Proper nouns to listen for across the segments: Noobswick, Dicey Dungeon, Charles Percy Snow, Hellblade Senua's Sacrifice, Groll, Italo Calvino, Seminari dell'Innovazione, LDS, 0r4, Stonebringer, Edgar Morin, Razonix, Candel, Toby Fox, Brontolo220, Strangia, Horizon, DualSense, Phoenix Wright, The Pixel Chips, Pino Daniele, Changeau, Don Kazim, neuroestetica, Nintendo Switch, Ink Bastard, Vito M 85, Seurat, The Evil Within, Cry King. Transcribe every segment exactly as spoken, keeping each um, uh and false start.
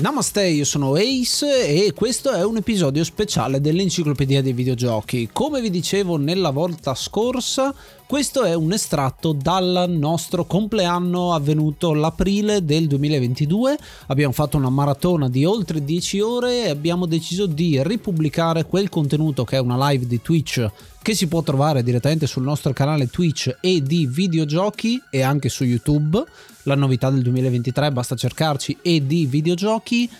Namaste, io sono Ace e questo è un episodio speciale dell'Enciclopedia dei Videogiochi. Come vi dicevo nella volta scorsa, questo è un estratto dal nostro compleanno avvenuto l'aprile del duemilaventidue. Abbiamo fatto una maratona di oltre dieci ore e abbiamo deciso di ripubblicare quel contenuto che è una live di Twitch che si può trovare direttamente sul nostro canale Twitch e di videogiochi e anche su YouTube. La novità del duemilaventitré, basta cercarci e di videogiochi.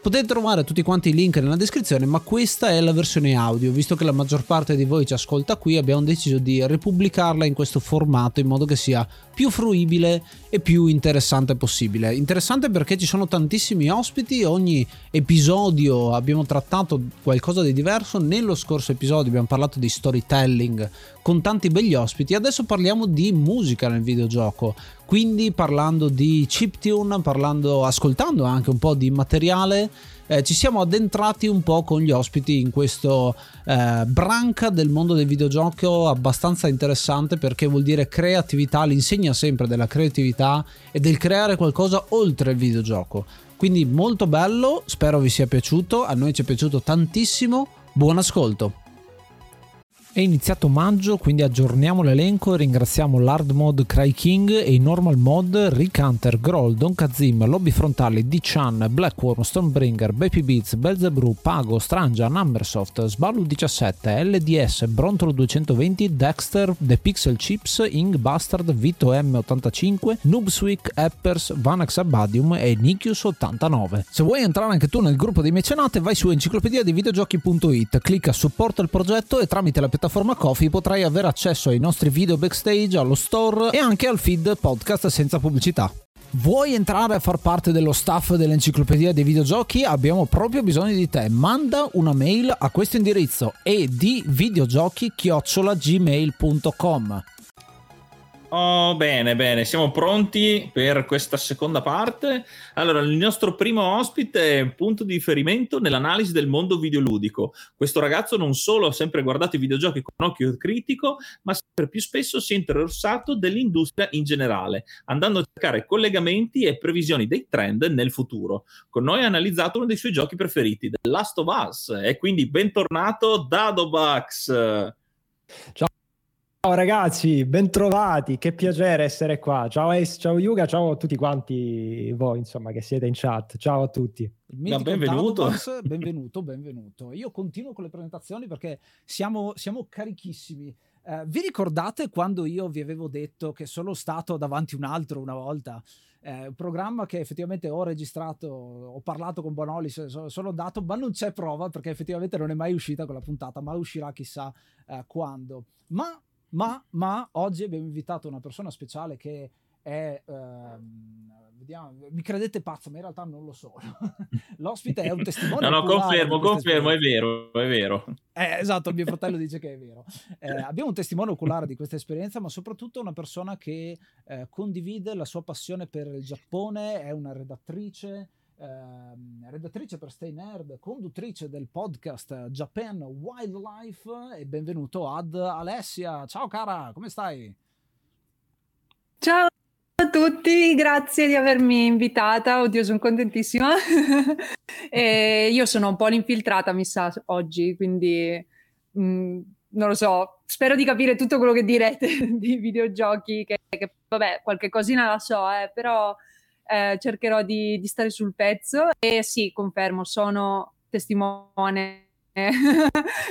Potete trovare tutti quanti i link nella descrizione, ma questa è la versione audio. Visto che la maggior parte di voi ci ascolta qui, abbiamo deciso di ripubblicarla in questo formato in modo che sia più fruibile e più interessante possibile. Interessante perché ci sono tantissimi ospiti, ogni episodio abbiamo trattato qualcosa di diverso. Nello scorso episodio abbiamo parlato di storytelling con tanti begli ospiti, adesso parliamo di musica nel videogioco. Quindi parlando di chiptune, parlando, ascoltando anche un po' di materiale, eh, ci siamo addentrati un po' con gli ospiti in questo eh, branca del mondo del videogioco abbastanza interessante, perché vuol dire creatività, l'insegna sempre della creatività e del creare qualcosa oltre il videogioco. Quindi molto bello, spero vi sia piaciuto, a noi ci è piaciuto tantissimo, buon ascolto! È iniziato maggio, quindi aggiorniamo l'elenco e ringraziamo l'hard mod Cry King e i normal mod Rick Hunter, Groll, Don Kazim, Lobby Frontali, D-Chan, Blackworm, Stonebringer, Babybeats, Belzebru, Pago, Strangia, Numbersoft, Sbalu diciassette, L D S, Brontolo duecentoventi, Dexter, The Pixel Chips, Ink Bastard, Vito M ottantacinque, Noobswick, Appers, Vanax Abadium e Nikius ottantanove. Se vuoi entrare anche tu nel gruppo dei mecenate, vai su enciclopedia dei videogiochi punto it, clicca supporta il progetto e tramite la piattaforma Piattaforma Coffee potrai avere accesso ai nostri video backstage, allo store e anche al feed podcast senza pubblicità. Vuoi entrare a far parte dello staff dell'Enciclopedia dei Videogiochi? Abbiamo proprio bisogno di te. Manda una mail a questo indirizzo e d videogiochi chiocciola gmail punto com. Oh, bene, bene, siamo pronti per questa seconda parte. Allora, il nostro primo ospite è un punto di riferimento nell'analisi del mondo videoludico. Questo ragazzo non solo ha sempre guardato i videogiochi con un occhio critico, ma sempre più spesso si è interessato dell'industria in generale, andando a cercare collegamenti e previsioni dei trend nel futuro. Con noi ha analizzato uno dei suoi giochi preferiti, The Last of Us, e quindi bentornato DadoBax. Ciao. Ciao ragazzi, bentrovati, che piacere essere qua. Ciao Ace, ciao Yuga, ciao a tutti quanti voi, insomma, che siete in chat. Ciao a tutti. Ma benvenuto. Dadobax, benvenuto, benvenuto. Io continuo con le presentazioni perché siamo, siamo carichissimi. Eh, vi ricordate quando io vi avevo detto che sono stato davanti un altro una volta? Eh, un programma che effettivamente ho registrato, ho parlato con Bonoli, sono, sono andato, ma non c'è prova perché effettivamente non è mai uscita quella puntata, ma uscirà chissà eh, quando. Ma... Ma, ma oggi abbiamo invitato una persona speciale che è, ehm, vediamo, mi credete pazzo, ma in realtà non lo sono. L'ospite è un testimone. No, no, confermo, confermo, è vero, è vero. Eh, esatto, mio fratello dice che è vero. Eh, abbiamo un testimone oculare di questa esperienza, ma soprattutto una persona che eh, condivide la sua passione per il Giappone, è una redattrice, Eh, redattrice per Stay Nerd, conduttrice del podcast Japan Wildlife, e benvenuto ad Alessia. Ciao cara, come stai? Ciao a tutti, grazie di avermi invitata, oddio sono contentissima. E io sono un po' l'infiltrata mi sa oggi, quindi mh, non lo so, spero di capire tutto quello che direte dei videogiochi, che, che vabbè, qualche cosina la so, eh, però eh, cercherò di, di stare sul pezzo. E sì, confermo, sono testimone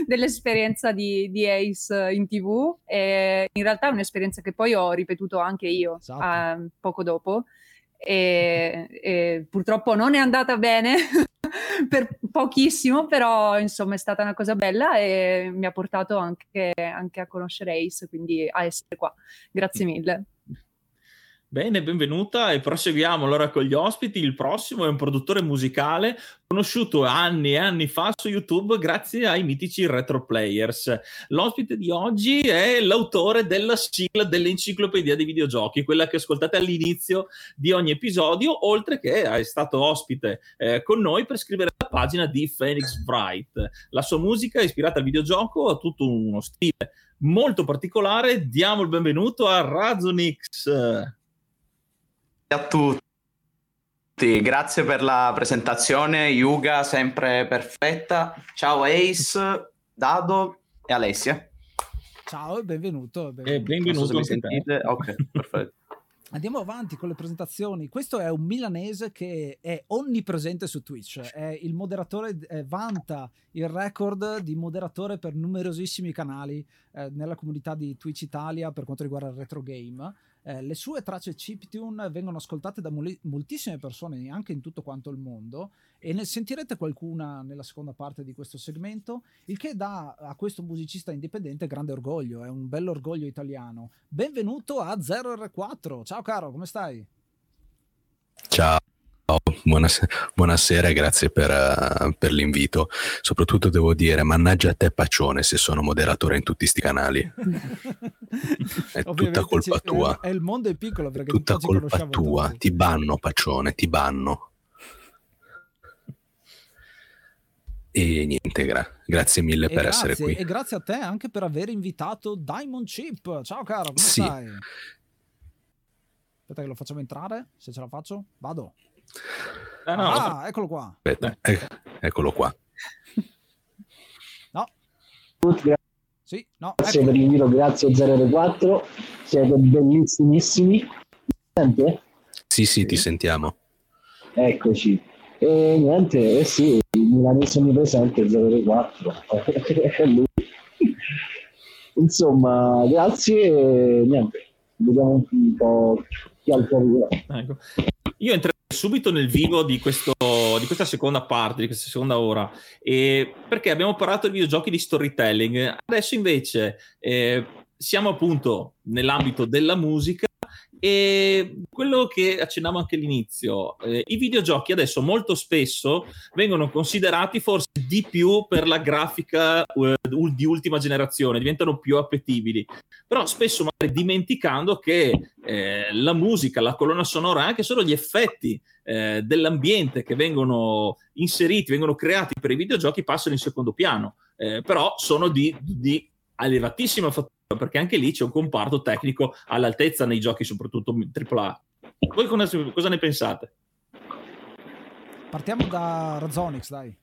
dell'esperienza di, di Ace in TV, e in realtà è un'esperienza che poi ho ripetuto anche io, esatto, eh, poco dopo, e, e purtroppo non è andata bene per pochissimo, però insomma è stata una cosa bella e mi ha portato anche, anche a conoscere Ace, quindi a essere qua. Grazie mille. Bene, benvenuta, e proseguiamo allora con gli ospiti. Il prossimo è un produttore musicale conosciuto anni e anni fa su YouTube grazie ai mitici Retro Players. L'ospite di oggi è l'autore della sigla dell'Enciclopedia dei Videogiochi, quella che ascoltate all'inizio di ogni episodio, oltre che è stato ospite eh, con noi per scrivere la pagina di Phoenix Wright. La sua musica è ispirata al videogioco, ha tutto uno stile molto particolare. Diamo il benvenuto a Razonix. A tutti, grazie per la presentazione, Yuga, sempre perfetta. Ciao Ace, Dado e Alessia. Ciao e benvenuto. benvenuto. Eh, benvenuto. Non so se mi sentite. Ok, perfetto. Andiamo avanti con le presentazioni. Questo è un milanese che è onnipresente su Twitch. È il moderatore, eh, vanta il record di moderatore per numerosissimi canali eh, nella comunità di Twitch Italia per quanto riguarda il retro game. Eh, le sue tracce chiptune vengono ascoltate da mol- moltissime persone anche in tutto quanto il mondo, e ne sentirete qualcuna nella seconda parte di questo segmento, il che dà a questo musicista indipendente grande orgoglio, è un bell'orgoglio italiano. Benvenuto a zero R quattro, ciao caro, come stai? Ciao, buonasera, buonasera, grazie per, uh, per l'invito. Soprattutto devo dire, mannaggia a te Paccione se sono moderatore in tutti sti canali. È tutta colpa tua. È, è il mondo è piccolo, perché tutta colpa tua. Tutti. Ti banno Paccione, ti banno. E niente, gra- grazie mille e per grazie, essere qui. E grazie a te anche per aver invitato Diamond Chip. Ciao caro, come sì. stai? Aspetta che lo facciamo entrare, se ce la faccio. Vado. No, no, ah, no. Eccolo qua. Aspetta, ec- eccolo qua. No. Sì, no. Grazie ecco. per l'invito, grazie zero R quattro. Siete bellissimissimi. Sente? Sì, sì, ti sentiamo. Eccoci. E niente, eh sì, milanese mi presente zero R quattro. Insomma, grazie e niente. Vediamo un po' chi altro arriva. Ecco. Io entrerò subito nel vivo di, questo, di questa seconda parte, di questa seconda ora, e perché abbiamo parlato di videogiochi, di storytelling. Adesso invece eh, siamo appunto nell'ambito della musica, e quello che accennavo anche all'inizio, eh, i videogiochi adesso molto spesso vengono considerati forse di più per la grafica uh, di ultima generazione, diventano più appetibili, però spesso magari dimenticando che eh, la musica, la colonna sonora, anche solo gli effetti eh, dell'ambiente che vengono inseriti, vengono creati per i videogiochi passano in secondo piano, eh, però sono di, di elevatissima fattura, perché anche lì c'è un comparto tecnico all'altezza nei giochi, soprattutto tripla A. Voi cosa ne pensate? Partiamo da Razonix, dai.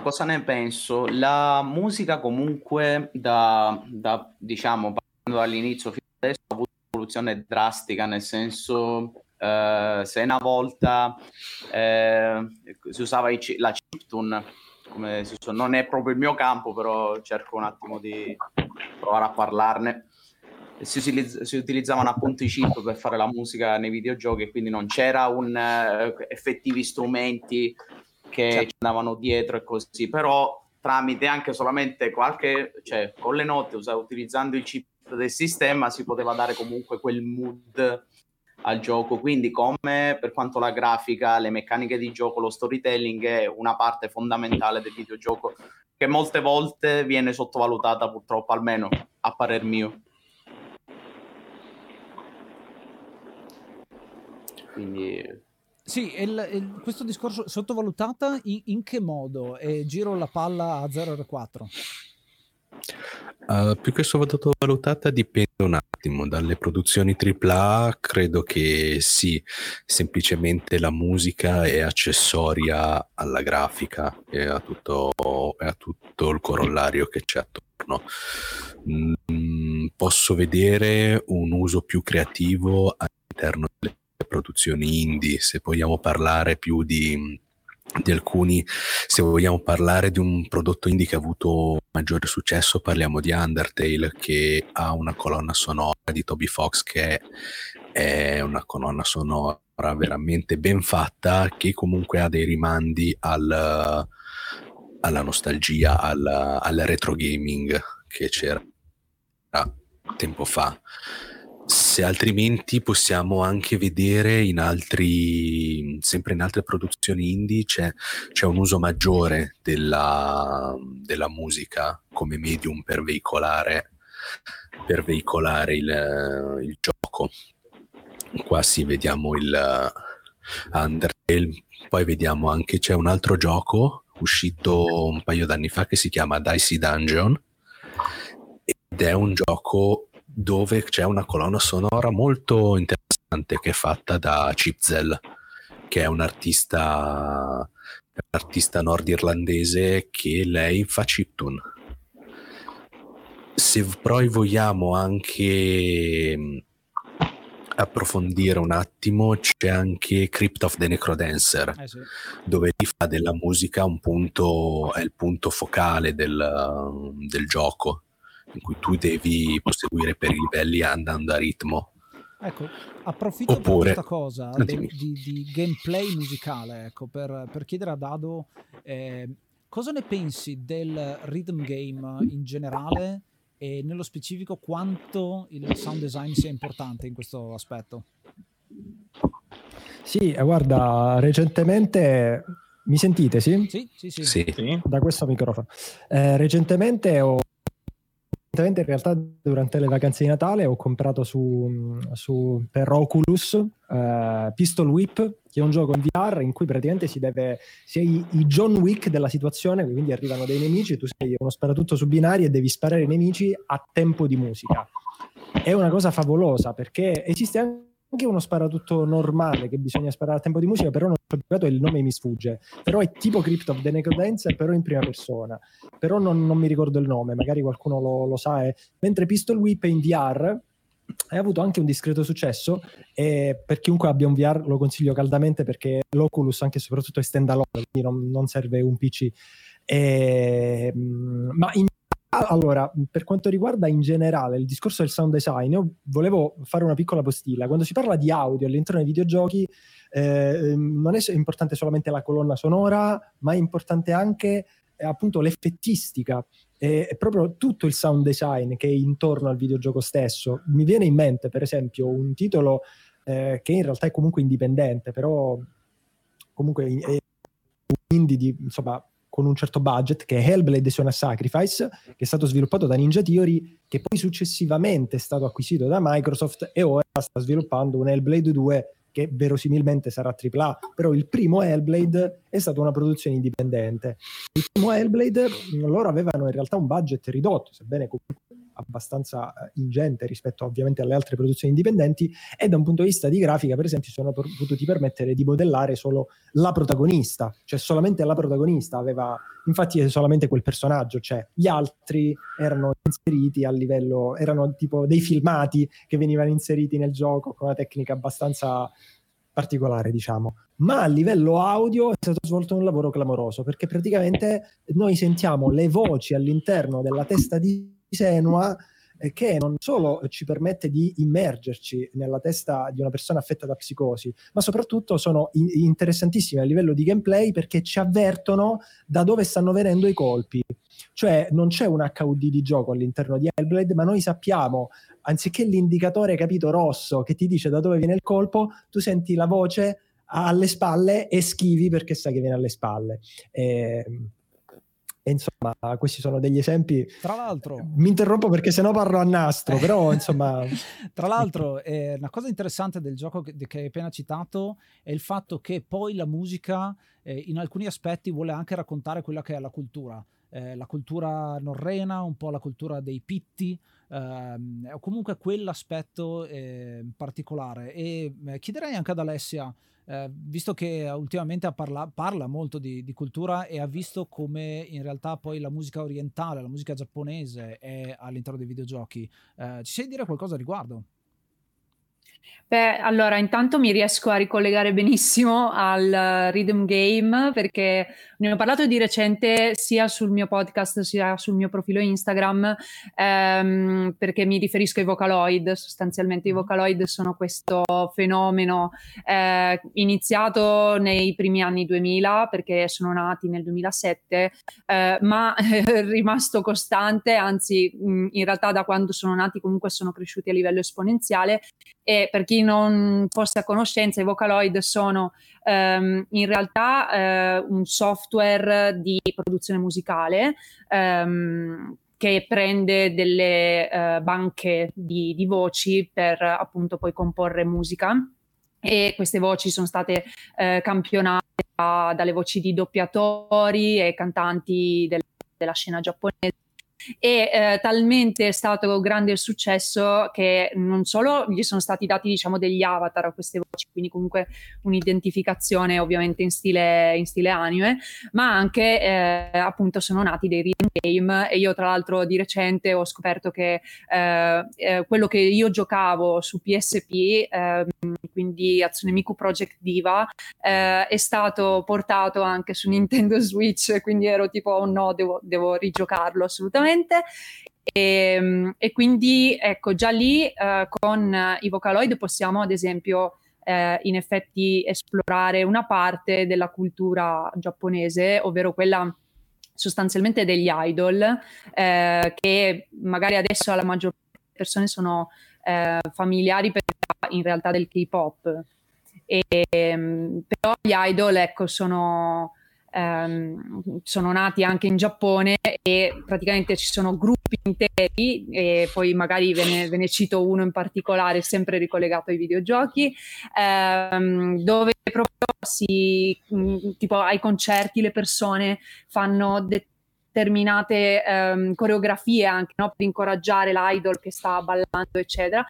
Cosa ne penso? La musica comunque, da, da diciamo, partendo dall'inizio fino adesso, ha avuto un'evoluzione drastica, nel senso... Eh, se una volta eh, si usava i, la chiptune, come non è proprio il mio campo, però cerco un attimo di provare a parlarne. Si, utilizz- si utilizzavano appunto i chip per fare la musica nei videogiochi, quindi non c'era un uh, effettivi strumenti che certo. ci andavano dietro e così, però tramite anche solamente qualche, cioè con le note, us- utilizzando il chip del sistema, si poteva dare comunque quel mood al gioco. Quindi, come per quanto la grafica, le meccaniche di gioco, lo storytelling è una parte fondamentale del videogioco che molte volte viene sottovalutata, purtroppo, almeno a parer mio. Quindi sì, il, il, questo discorso sottovalutata in, in che modo? E giro la palla a zero R quattro. Uh, più che sottovalutata dipende un attimo dalle produzioni tripla A. Credo che sì, semplicemente la musica è accessoria alla grafica e a tutto, e a tutto il corollario che c'è attorno. Mm, posso vedere un uso più creativo all'interno delle produzioni indie, se vogliamo parlare più di... di alcuni, se vogliamo parlare di un prodotto indie che ha avuto maggiore successo, parliamo di Undertale, che ha una colonna sonora di Toby Fox che è una colonna sonora veramente ben fatta, che comunque ha dei rimandi al, alla nostalgia, al, al retro gaming che c'era tempo fa. Se altrimenti possiamo anche vedere in altri, sempre in altre produzioni indie c'è, c'è un uso maggiore della, della musica come medium per veicolare, per veicolare il, il gioco. Qua sì, vediamo il Undertale, poi vediamo anche, c'è un altro gioco uscito un paio d'anni fa che si chiama Dicey Dungeon ed è un gioco dove c'è una colonna sonora molto interessante che è fatta da Chipzel, che è un artista, un artista nordirlandese che lei fa chiptune. Se poi vogliamo anche approfondire un attimo, c'è anche Crypt of the Necrodancer, eh sì. dove lì fa della musica un punto, è il punto focale del, del gioco, in cui tu devi proseguire per i livelli andando a ritmo. Ecco, approfitto Oppure... di questa cosa di, di, di gameplay musicale, ecco, per, per chiedere a Dado eh, cosa ne pensi del rhythm game in generale e nello specifico quanto il sound design sia importante in questo aspetto. Sì, guarda, recentemente... Mi sentite, sì? Sì, sì, sì. sì. Da questo microfono. Eh, recentemente ho in realtà durante le vacanze di Natale ho comprato su, su per Oculus uh, Pistol Whip, che è un gioco in V R in cui praticamente si deve sei i John Wick della situazione, quindi arrivano dei nemici, tu sei uno sparatutto su binari e devi sparare i nemici a tempo di musica. È una cosa favolosa perché esiste anche uno sparatutto normale che bisogna sparare a tempo di musica, però non ho giocato e il nome mi sfugge, però è tipo Crypt of the Necrodancer, però in prima persona, però non, non mi ricordo il nome, magari qualcuno lo, lo sa. Eh. Mentre Pistol Whip è in V R, ha avuto anche un discreto successo e per chiunque abbia un V R lo consiglio caldamente, perché l'Oculus anche e soprattutto è standalone, quindi non, non serve un P C. E, ma in Allora, per quanto riguarda in generale il discorso del sound design, io volevo fare una piccola postilla. Quando si parla di audio all'interno dei videogiochi, eh, non è importante solamente la colonna sonora, ma è importante anche eh, appunto l'effettistica e eh, proprio tutto il sound design che è intorno al videogioco stesso. Mi viene in mente, per esempio, un titolo eh, che in realtà è comunque indipendente, però comunque è indie, di, insomma, con un certo budget, che è Hellblade Senua's Sacrifice, che è stato sviluppato da Ninja Theory, che poi successivamente è stato acquisito da Microsoft e ora sta sviluppando un Hellblade due che verosimilmente sarà tripla A, però il primo Hellblade è stata una produzione indipendente. Il primo Hellblade, loro avevano in realtà un budget ridotto, sebbene comunque abbastanza ingente rispetto ovviamente alle altre produzioni indipendenti, e da un punto di vista di grafica, per esempio, si sono per- potuti permettere di modellare solo la protagonista, cioè solamente la protagonista aveva, infatti solamente quel personaggio, cioè gli altri erano inseriti a livello, erano tipo dei filmati che venivano inseriti nel gioco con una tecnica abbastanza particolare, diciamo. Ma a livello audio è stato svolto un lavoro clamoroso, perché praticamente noi sentiamo le voci all'interno della testa di Senua, che non solo ci permette di immergerci nella testa di una persona affetta da psicosi, ma soprattutto sono interessantissime a livello di gameplay, perché ci avvertono da dove stanno venendo i colpi. Cioè non c'è un H U D di gioco all'interno di Hellblade, ma noi sappiamo, anziché l'indicatore, capito, rosso che ti dice da dove viene il colpo, tu senti la voce alle spalle e schivi perché sai che viene alle spalle. E... E insomma, questi sono degli esempi. Tra l'altro, mi interrompo perché sennò parlo a nastro, però insomma tra l'altro eh, una cosa interessante del gioco che, che hai appena citato è il fatto che poi la musica eh, in alcuni aspetti vuole anche raccontare quella che è la cultura. eh, la cultura norrena, un po' la cultura dei pitti, ehm, comunque quell'aspetto eh, particolare. E eh, chiederei anche ad Alessia, eh, visto che ultimamente parla, parla molto di, di cultura e ha visto come in realtà poi la musica orientale, la musica giapponese è all'interno dei videogiochi, eh, ci sai dire qualcosa al riguardo? Beh, allora, intanto mi riesco a ricollegare benissimo al rhythm game, perché ne ho parlato di recente sia sul mio podcast sia sul mio profilo Instagram, ehm, perché mi riferisco ai Vocaloid. Sostanzialmente i Vocaloid sono questo fenomeno eh, iniziato nei primi anni duemila, perché sono nati nel duemilasette, eh, ma è rimasto costante, anzi in realtà da quando sono nati comunque sono cresciuti a livello esponenziale. E per chi non fosse a conoscenza, i Vocaloid sono ehm, in realtà eh, un software di produzione musicale ehm, che prende delle eh, banche di, di voci per appunto poi comporre musica, e queste voci sono state eh, campionate da, dalle voci di doppiatori e cantanti del, della scena giapponese. E eh, talmente è stato grande il successo che non solo gli sono stati dati, diciamo, degli avatar a queste voci, quindi comunque un'identificazione ovviamente in stile, in stile anime, ma anche eh, appunto sono nati dei rhythm game. E io tra l'altro di recente ho scoperto che eh, eh, quello che io giocavo su P S P, eh, quindi Hatsune Miku Project Diva, eh, è stato portato anche su Nintendo Switch, quindi ero tipo oh no, devo, devo rigiocarlo assolutamente. E, e quindi ecco, già lì eh, con i Vocaloid possiamo ad esempio eh, in effetti esplorare una parte della cultura giapponese, ovvero quella sostanzialmente degli idol, eh, che magari adesso alla maggior parte delle persone sono eh, familiari per, in realtà del K-pop, e, però gli idol, ecco, sono... Um, sono nati anche in Giappone, e praticamente ci sono gruppi interi, e poi magari ve ne, ve ne cito uno in particolare sempre ricollegato ai videogiochi, um, dove proprio si mh, tipo ai concerti le persone fanno determinate um, coreografie anche, no, per incoraggiare l'idol che sta ballando eccetera.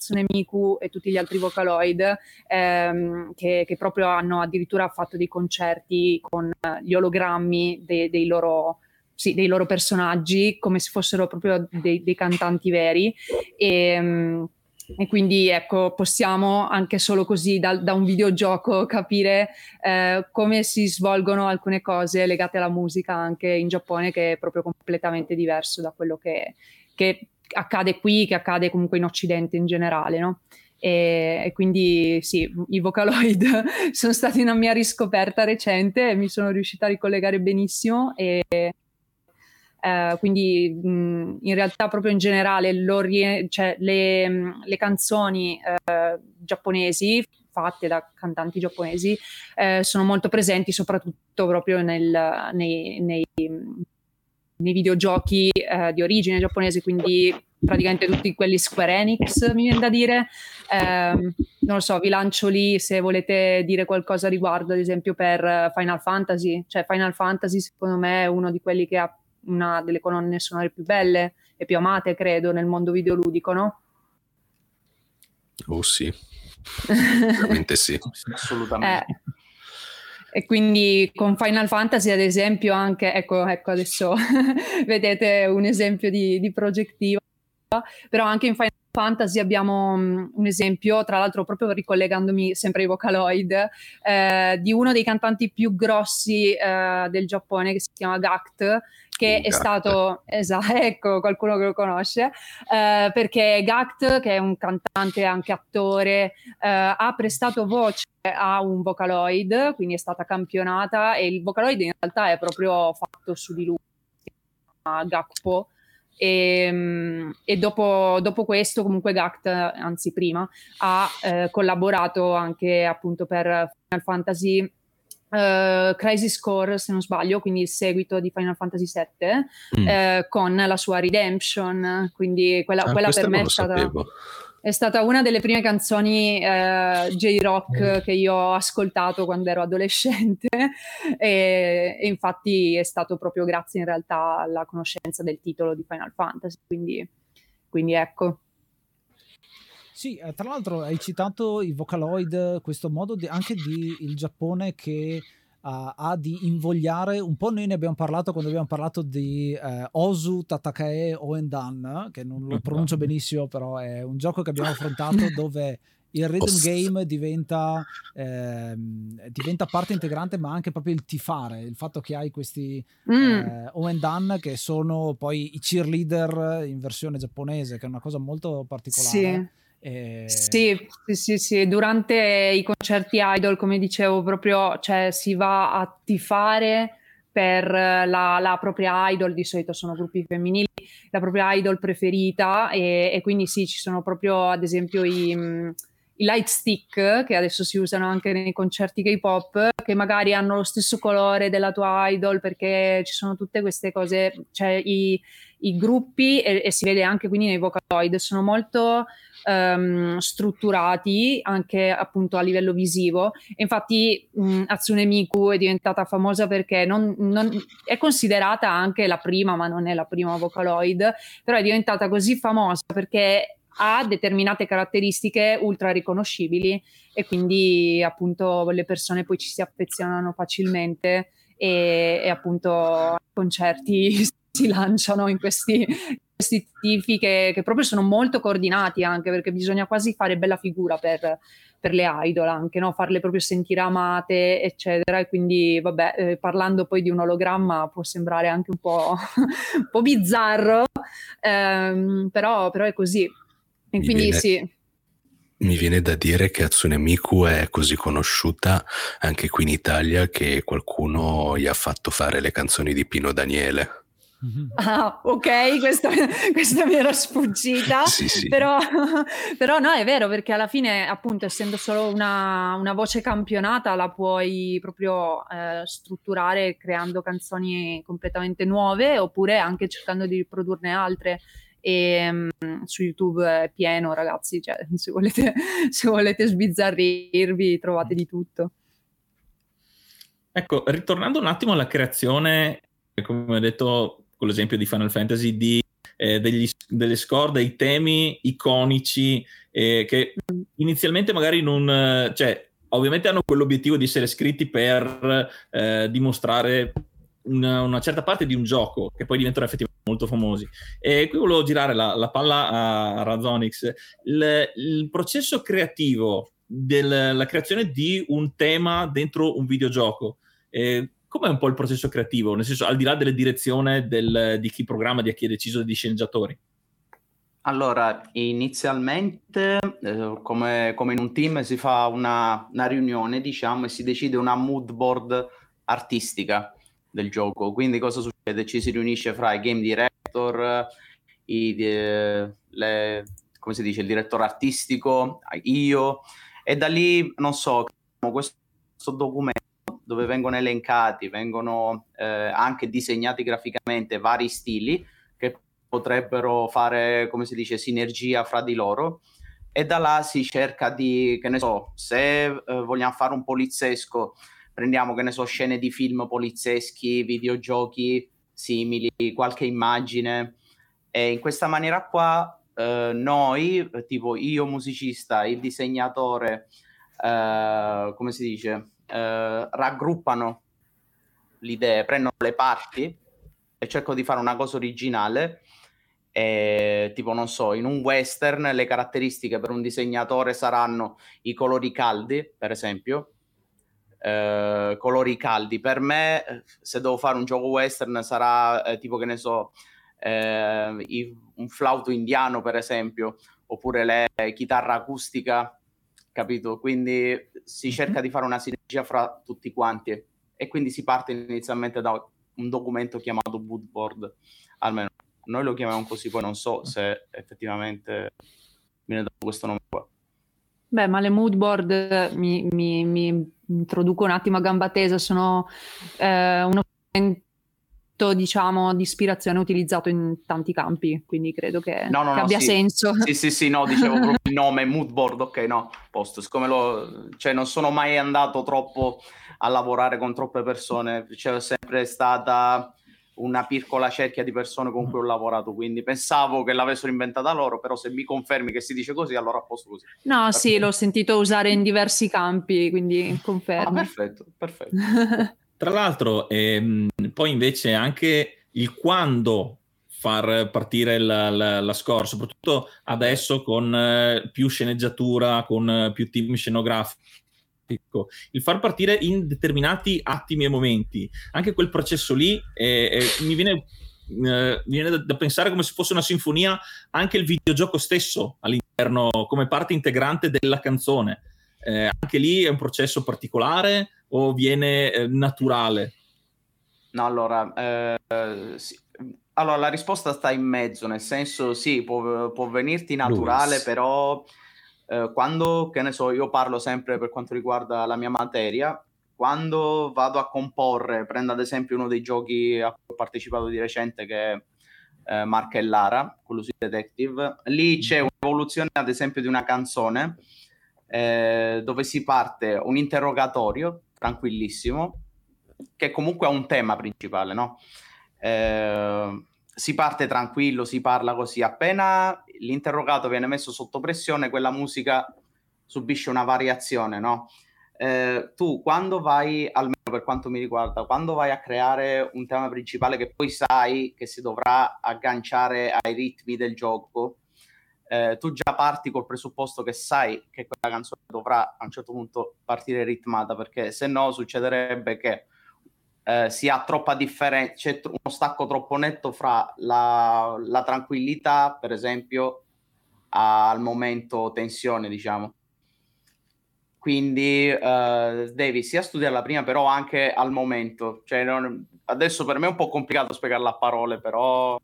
Hatsune Miku e tutti gli altri Vocaloid ehm, che, che proprio hanno addirittura fatto dei concerti con eh, gli ologrammi de, dei, loro, sì, dei loro personaggi, come se fossero proprio dei, dei cantanti veri. E, e quindi ecco, possiamo anche solo così da, da un videogioco capire eh, come si svolgono alcune cose legate alla musica anche in Giappone, che è proprio completamente diverso da quello che... che accade qui, che accade comunque in Occidente in generale, no? E, e quindi sì, i Vocaloid sono stati una mia riscoperta recente, e mi sono riuscita a ricollegare benissimo, e eh, quindi mh, in realtà proprio in generale cioè, le, mh, le canzoni eh, giapponesi fatte da cantanti giapponesi eh, sono molto presenti soprattutto proprio nel, nei, nei nei videogiochi eh, di origine giapponese, quindi praticamente tutti quelli Square Enix, mi viene da dire. Eh, non lo so, vi lancio lì se volete dire qualcosa a riguardo, ad esempio per Final Fantasy. Cioè Final Fantasy secondo me è uno di quelli che ha una delle colonne sonore più belle e più amate, credo, nel mondo videoludico, no? Oh sì, veramente sì. Assolutamente. Eh. E quindi con Final Fantasy ad esempio anche, ecco, ecco adesso vedete un esempio di, di progettiva, però anche in Final Fantasy abbiamo um, un esempio, tra l'altro proprio ricollegandomi sempre ai Vocaloid, eh, di uno dei cantanti più grossi eh, del Giappone, che si chiama Gackt, che è stato, esatto, ecco, qualcuno che lo conosce, eh, perché Gackt, che è un cantante anche attore, eh, ha prestato voce a un Vocaloid, quindi è stata campionata, e il Vocaloid in realtà è proprio fatto su di lui, Gakpo. E, e dopo, dopo questo comunque Gackt, anzi prima, ha eh, collaborato anche appunto per Final Fantasy Uh, Crisis Core, se non sbaglio, quindi il seguito di Final Fantasy sette, mm. uh, con la sua Redemption, quindi quella, ah, quella per me è stata sapevo. è stata una delle prime canzoni eh, J-Rock che io ho ascoltato quando ero adolescente e, e infatti è stato proprio grazie in realtà alla conoscenza del titolo di Final Fantasy, quindi, quindi ecco. Sì, tra l'altro hai citato i Vocaloid, questo modo di, anche di il Giappone che uh, ha di invogliare, un po' noi ne abbiamo parlato quando abbiamo parlato di uh, Osu Tatakae Oendan, che non lo pronuncio benissimo, però è un gioco che abbiamo affrontato dove il rhythm game diventa, eh, diventa parte integrante, ma anche proprio il tifare, il fatto che hai questi mm. eh, Oendan che sono poi i cheerleader in versione giapponese, che è una cosa molto particolare. Sì. Eh... Sì, sì, sì, sì, durante i concerti idol, come dicevo, proprio cioè, si va a tifare per la, la propria idol, di solito sono gruppi femminili, la propria idol preferita e, e quindi sì, ci sono proprio ad esempio i, i light stick che adesso si usano anche nei concerti K-pop, che magari hanno lo stesso colore della tua idol, perché ci sono tutte queste cose, cioè i, i gruppi e, e si vede anche quindi nei Vocaloid, sono molto Um, strutturati anche appunto a livello visivo. E infatti mh, Hatsune Miku è diventata famosa perché non, non, è considerata anche la prima, ma non è la prima Vocaloid, però è diventata così famosa perché ha determinate caratteristiche ultra riconoscibili e quindi appunto le persone poi ci si affezionano facilmente e, e appunto ai concerti si lanciano in questi questi tifi che, che proprio sono molto coordinati, anche perché bisogna quasi fare bella figura per, per le idol, anche no? Farle proprio sentire amate eccetera, e quindi vabbè, eh, parlando poi di un ologramma può sembrare anche un po', un po' bizzarro, ehm, però, però è così e mi quindi viene, sì mi viene da dire che Hatsune Miku è così conosciuta anche qui in Italia che qualcuno gli ha fatto fare le canzoni di Pino Daniele. Mm-hmm. Ah, ok, questa, questa mi era sfuggita. Sì, sì. Però, però no, è vero, perché alla fine appunto essendo solo una, una voce campionata la puoi proprio eh, strutturare creando canzoni completamente nuove oppure anche cercando di riprodurne altre e mh, su YouTube è pieno, ragazzi, cioè, se volete, se volete sbizzarrirvi trovate di tutto. Ecco, ritornando un attimo alla creazione, come ho detto con l'esempio di Final Fantasy, di, eh, degli, delle score, dei temi iconici eh, che inizialmente magari non, cioè ovviamente hanno quell'obiettivo di essere scritti per eh, dimostrare una, una certa parte di un gioco che poi diventano effettivamente molto famosi. E qui volevo girare la, la palla a Razonix. Il, il processo creativo della creazione di un tema dentro un videogioco, eh, com'è un po' il processo creativo? Nel senso, al di là delle direzioni del, di chi programma, di chi è deciso di sceneggiatori? Allora, inizialmente, eh, come, come in un team, si fa una, una riunione, diciamo, e si decide una mood board artistica del gioco. Quindi cosa succede? Ci si riunisce fra i game director, i, de, le, come si dice, il direttore artistico, io, e da lì, non so, questo, questo documento, dove vengono elencati, vengono eh, anche disegnati graficamente vari stili che potrebbero fare, come si dice, sinergia fra di loro, e da là si cerca di, che ne so, se eh, vogliamo fare un poliziesco, prendiamo, che ne so, scene di film polizieschi, videogiochi simili, qualche immagine, e in questa maniera qua eh, noi, tipo io musicista, il disegnatore, eh, come si dice... Uh, raggruppano le idee, prendono le parti e cerco di fare una cosa originale, e, tipo non so, in un western le caratteristiche per un disegnatore saranno i colori caldi, per esempio, uh, colori caldi per me, se devo fare un gioco western sarà eh, tipo che ne so eh, i, un flauto indiano, per esempio, oppure le chitarra acustica, capito? Quindi si cerca di fare una sinergia fra tutti quanti e quindi si parte inizialmente da un documento chiamato mood board, almeno noi lo chiamiamo così, poi non so se effettivamente viene dato questo nome qua. Beh, ma le mood board, mi, mi, mi introduco un attimo a gamba tesa, sono eh, uno elemento, diciamo, di ispirazione utilizzato in tanti campi, quindi credo che, no, no, che no, abbia sì. senso. Sì, sì, sì, no, dicevo proprio il nome, moodboard, ok, no, posto, siccome lo, cioè, non sono mai andato troppo a lavorare con troppe persone, cioè, è sempre stata una piccola cerchia di persone con cui ho lavorato, quindi pensavo che l'avessero inventata loro, però se mi confermi che si dice così, allora a posto così. No, perfetto. Sì, l'ho sentito usare in diversi campi, quindi confermo. Ah, perfetto, perfetto. Tra l'altro, ehm, poi invece anche il quando far partire la, la, la score, soprattutto adesso con eh, più sceneggiatura, con eh, più team scenografico, il far partire in determinati attimi e momenti, anche quel processo lì eh, eh, mi viene, eh, viene da, da pensare come se fosse una sinfonia, anche il videogioco stesso all'interno come parte integrante della canzone, eh, anche lì è un processo particolare o viene eh, naturale? No, allora eh, sì. Allora la risposta sta in mezzo, nel senso sì, può, può venirti naturale, Lewis. Però quando, che ne so, io parlo sempre per quanto riguarda la mia materia, quando vado a comporre, prendo ad esempio uno dei giochi a cui ho partecipato di recente che è eh, Marca e Lara, quello sui detective, lì c'è un'evoluzione ad esempio di una canzone eh, dove si parte un interrogatorio tranquillissimo che comunque ha un tema principale, no? Eh, si parte tranquillo, si parla così, appena l'interrogato viene messo sotto pressione, quella musica subisce una variazione, no? Eh, tu quando vai, almeno per quanto mi riguarda, quando vai a creare un tema principale che poi sai che si dovrà agganciare ai ritmi del gioco, eh, tu già parti col presupposto che sai che quella canzone dovrà a un certo punto partire ritmata, perché se no succederebbe che Eh, si ha troppa differenza, c'è tro- uno stacco troppo netto fra la, la tranquillità, per esempio, al momento tensione, diciamo. Quindi eh, devi sia studiarla prima, però anche al momento. Cioè, non- adesso per me è un po' complicato spiegarla a parole, però...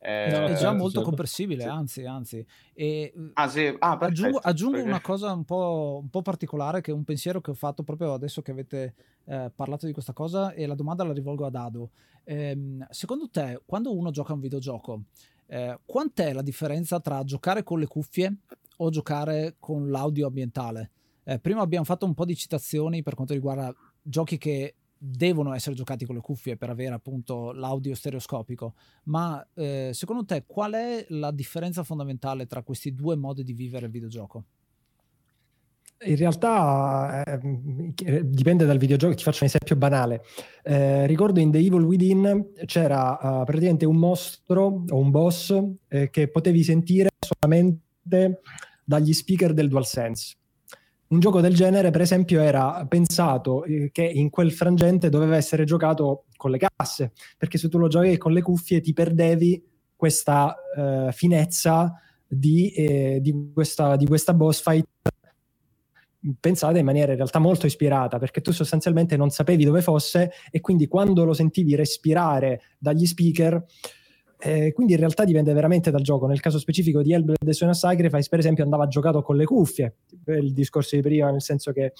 Eh, no, è già molto comprensibile, sì. anzi, anzi. E ah, sì. ah, perfetto, aggiungo, aggiungo perché... una cosa un po', un po' particolare, che è un pensiero che ho fatto proprio adesso che avete eh, parlato di questa cosa, e la domanda la rivolgo a Dado. Ehm, secondo te, quando uno gioca un videogioco, eh, quant'è la differenza tra giocare con le cuffie o giocare con l'audio ambientale? Eh, prima abbiamo fatto un po' di citazioni per quanto riguarda giochi che devono essere giocati con le cuffie per avere appunto l'audio stereoscopico, ma eh, secondo te qual è la differenza fondamentale tra questi due modi di vivere il videogioco? In realtà eh, dipende dal videogioco. Ti faccio un esempio banale. Eh, ricordo in The Evil Within c'era eh, praticamente un mostro o un boss eh, che potevi sentire solamente dagli speaker del DualSense. Un gioco del genere, per esempio, era pensato eh, che in quel frangente doveva essere giocato con le casse, perché se tu lo giocavi con le cuffie ti perdevi questa eh, finezza di, eh, di, questa, di questa boss fight pensata in maniera in realtà molto ispirata, perché tu sostanzialmente non sapevi dove fosse e quindi quando lo sentivi respirare dagli speaker... Eh, quindi in realtà dipende veramente dal gioco. Nel caso specifico di Hellblade Senua's Sacrifice, per esempio, andava giocato con le cuffie, il discorso di prima, nel senso che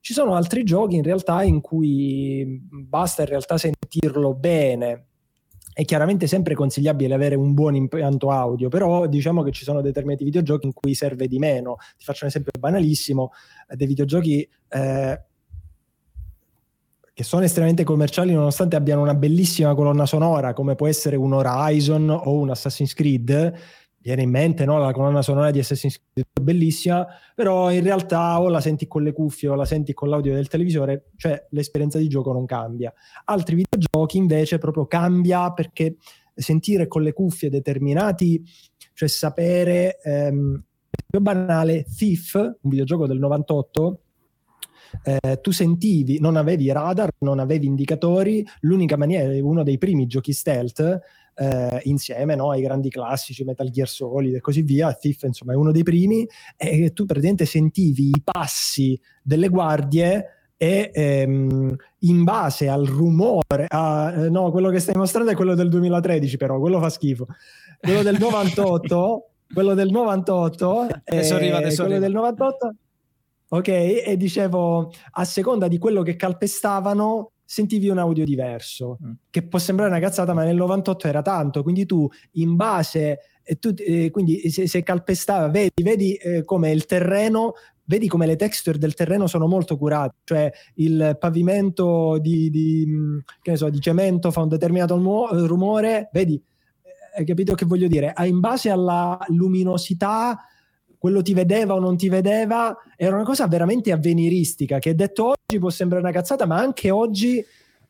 ci sono altri giochi in realtà in cui basta in realtà sentirlo bene. È chiaramente sempre consigliabile avere un buon impianto audio, però diciamo che ci sono determinati videogiochi in cui serve di meno. Ti faccio un esempio banalissimo dei videogiochi eh, che sono estremamente commerciali nonostante abbiano una bellissima colonna sonora, come può essere un Horizon o un Assassin's Creed. Viene in mente, no? La colonna sonora di Assassin's Creed è bellissima, però in realtà o la senti con le cuffie o la senti con l'audio del televisore, cioè l'esperienza di gioco non cambia. Altri videogiochi invece proprio cambia, perché sentire con le cuffie determinati, cioè sapere, ehm, più banale, Thief, un videogioco del novantotto, Eh, tu sentivi, non avevi radar, non avevi indicatori, l'unica maniera, uno dei primi giochi stealth eh, insieme, no, ai grandi classici Metal Gear Solid e così via. Thief insomma è uno dei primi, e tu praticamente sentivi i passi delle guardie e ehm, in base al rumore a, no, quello che stai mostrando è quello del duemilatredici, però quello fa schifo, quello del novantotto quello del novantotto adesso eh, arriva adesso quello arriva. Del novantotto. Ok, e dicevo, a seconda di quello che calpestavano, sentivi un audio diverso, mm. che può sembrare una cazzata, ma nel novantotto era tanto, quindi tu in base, eh, tu, eh, quindi se, se calpestava, vedi, vedi eh, come il terreno, vedi come le texture del terreno sono molto curate, cioè il pavimento di, di, che ne so, di cemento fa un determinato rumore, vedi, hai capito che voglio dire? In base alla luminosità, quello ti vedeva o non ti vedeva, era una cosa veramente avveniristica, che detto oggi può sembrare una cazzata, ma anche oggi,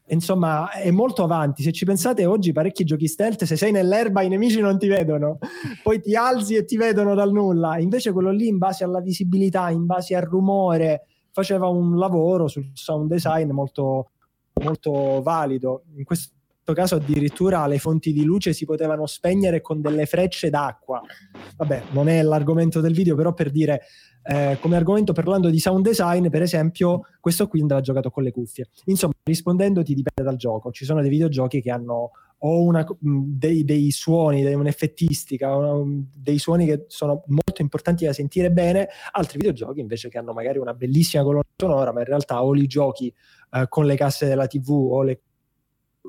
insomma, è molto avanti. Se ci pensate, oggi parecchi giochi stealth, se sei nell'erba i nemici non ti vedono, poi ti alzi e ti vedono dal nulla. Invece quello lì, in base alla visibilità, in base al rumore, faceva un lavoro sul sound design molto, molto valido. In questo caso addirittura le fonti di luce si potevano spegnere con delle frecce d'acqua. Vabbè, non è l'argomento del video, però per dire, eh, come argomento, parlando di sound design, per esempio, questo qui andava giocato con le cuffie. Insomma, rispondendoti, dipende dal gioco. Ci sono dei videogiochi che hanno o una, dei, dei suoni, dei, un'effettistica, una, dei suoni che sono molto importanti da sentire bene, altri videogiochi invece che hanno magari una bellissima colonna sonora, ma in realtà o li giochi eh, con le casse della tivù o le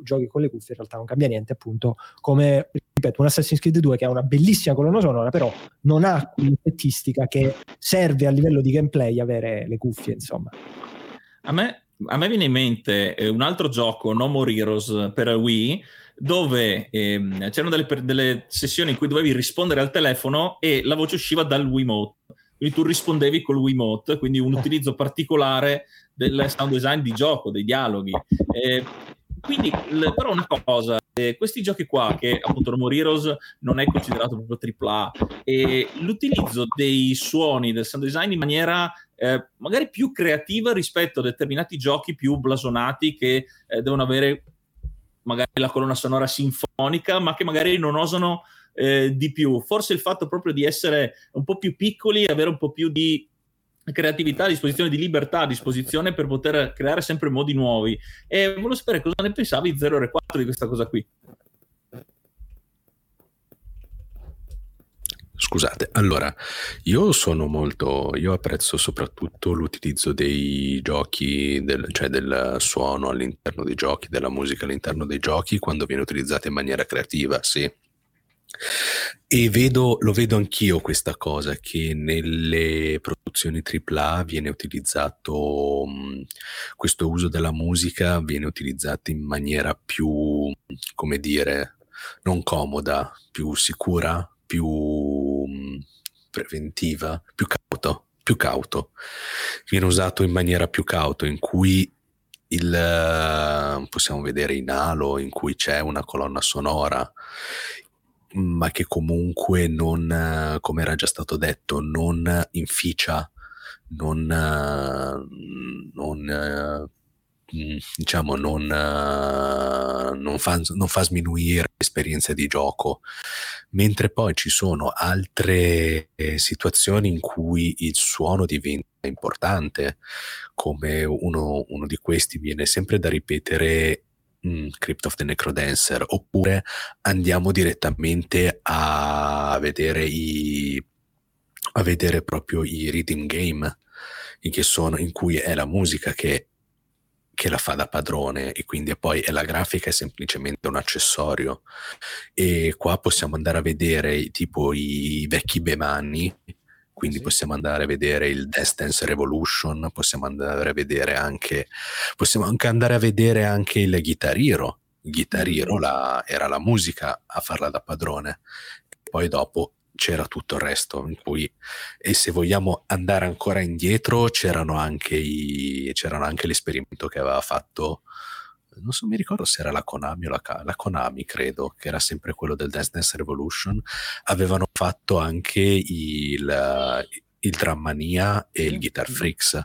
giochi con le cuffie, in realtà non cambia niente, appunto, come, ripeto, un Assassin's Creed due che ha una bellissima colonna sonora, però non ha quell'effettistica che serve a livello di gameplay avere le cuffie, insomma. A me, a me viene in mente eh, un altro gioco, No More Heroes, per Wii, dove ehm, c'erano delle, delle sessioni in cui dovevi rispondere al telefono e la voce usciva dal Wiimote, quindi tu rispondevi col Wiimote, quindi un utilizzo particolare del sound design di gioco, dei dialoghi. Eh, Quindi, però una cosa, eh, questi giochi qua, che appunto No More Heroes non è considerato proprio tripla A, e l'utilizzo dei suoni del sound design in maniera eh, magari più creativa rispetto a determinati giochi più blasonati che eh, devono avere magari la colonna sonora sinfonica, ma che magari non osano eh, di più. Forse il fatto proprio di essere un po' più piccoli, avere un po' più di creatività a disposizione, di libertà a disposizione per poter creare sempre modi nuovi. E volevo sapere cosa ne pensavi, zero R quattro, di questa cosa qui. Scusate, allora, io sono molto, io apprezzo soprattutto l'utilizzo dei giochi, del, cioè del suono all'interno dei giochi, della musica all'interno dei giochi, quando viene utilizzata in maniera creativa, sì. E vedo, lo vedo anch'io questa cosa, che nelle produzioni tripla A viene utilizzato mh, questo uso della musica viene utilizzato in maniera più, come dire, non comoda, più sicura, più mh, preventiva, più cauto, più cauto. Viene usato in maniera più cauto, in cui il possiamo vedere in Halo, in cui c'è una colonna sonora, ma che comunque non, come era già stato detto, non inficia, non, non diciamo non, non, fa, non fa sminuire l'esperienza di gioco. Mentre poi ci sono altre situazioni in cui il suono diventa importante, come uno, uno di questi viene sempre da ripetere, Crypt of the Necrodancer, oppure andiamo direttamente a vedere i a vedere proprio i rhythm game, in, che sono, in cui è la musica che, che la fa da padrone, e quindi poi è la grafica, è semplicemente un accessorio. E qua possiamo andare a vedere tipo i vecchi Bemanni, quindi sì, possiamo andare a vedere il Death Dance Revolution, possiamo andare a vedere anche possiamo anche andare a vedere anche il Guitar Hero. Il Guitar Hero la, era la musica a farla da padrone, poi dopo c'era tutto il resto, in cui, e se vogliamo andare ancora indietro, c'erano anche i c'erano anche l'esperimento che aveva fatto, non so, mi ricordo se era la Konami o la, la Konami, credo, che era sempre quello del Dance Dance Revolution. Avevano fatto anche il, il Drummania e il Guitar Freaks,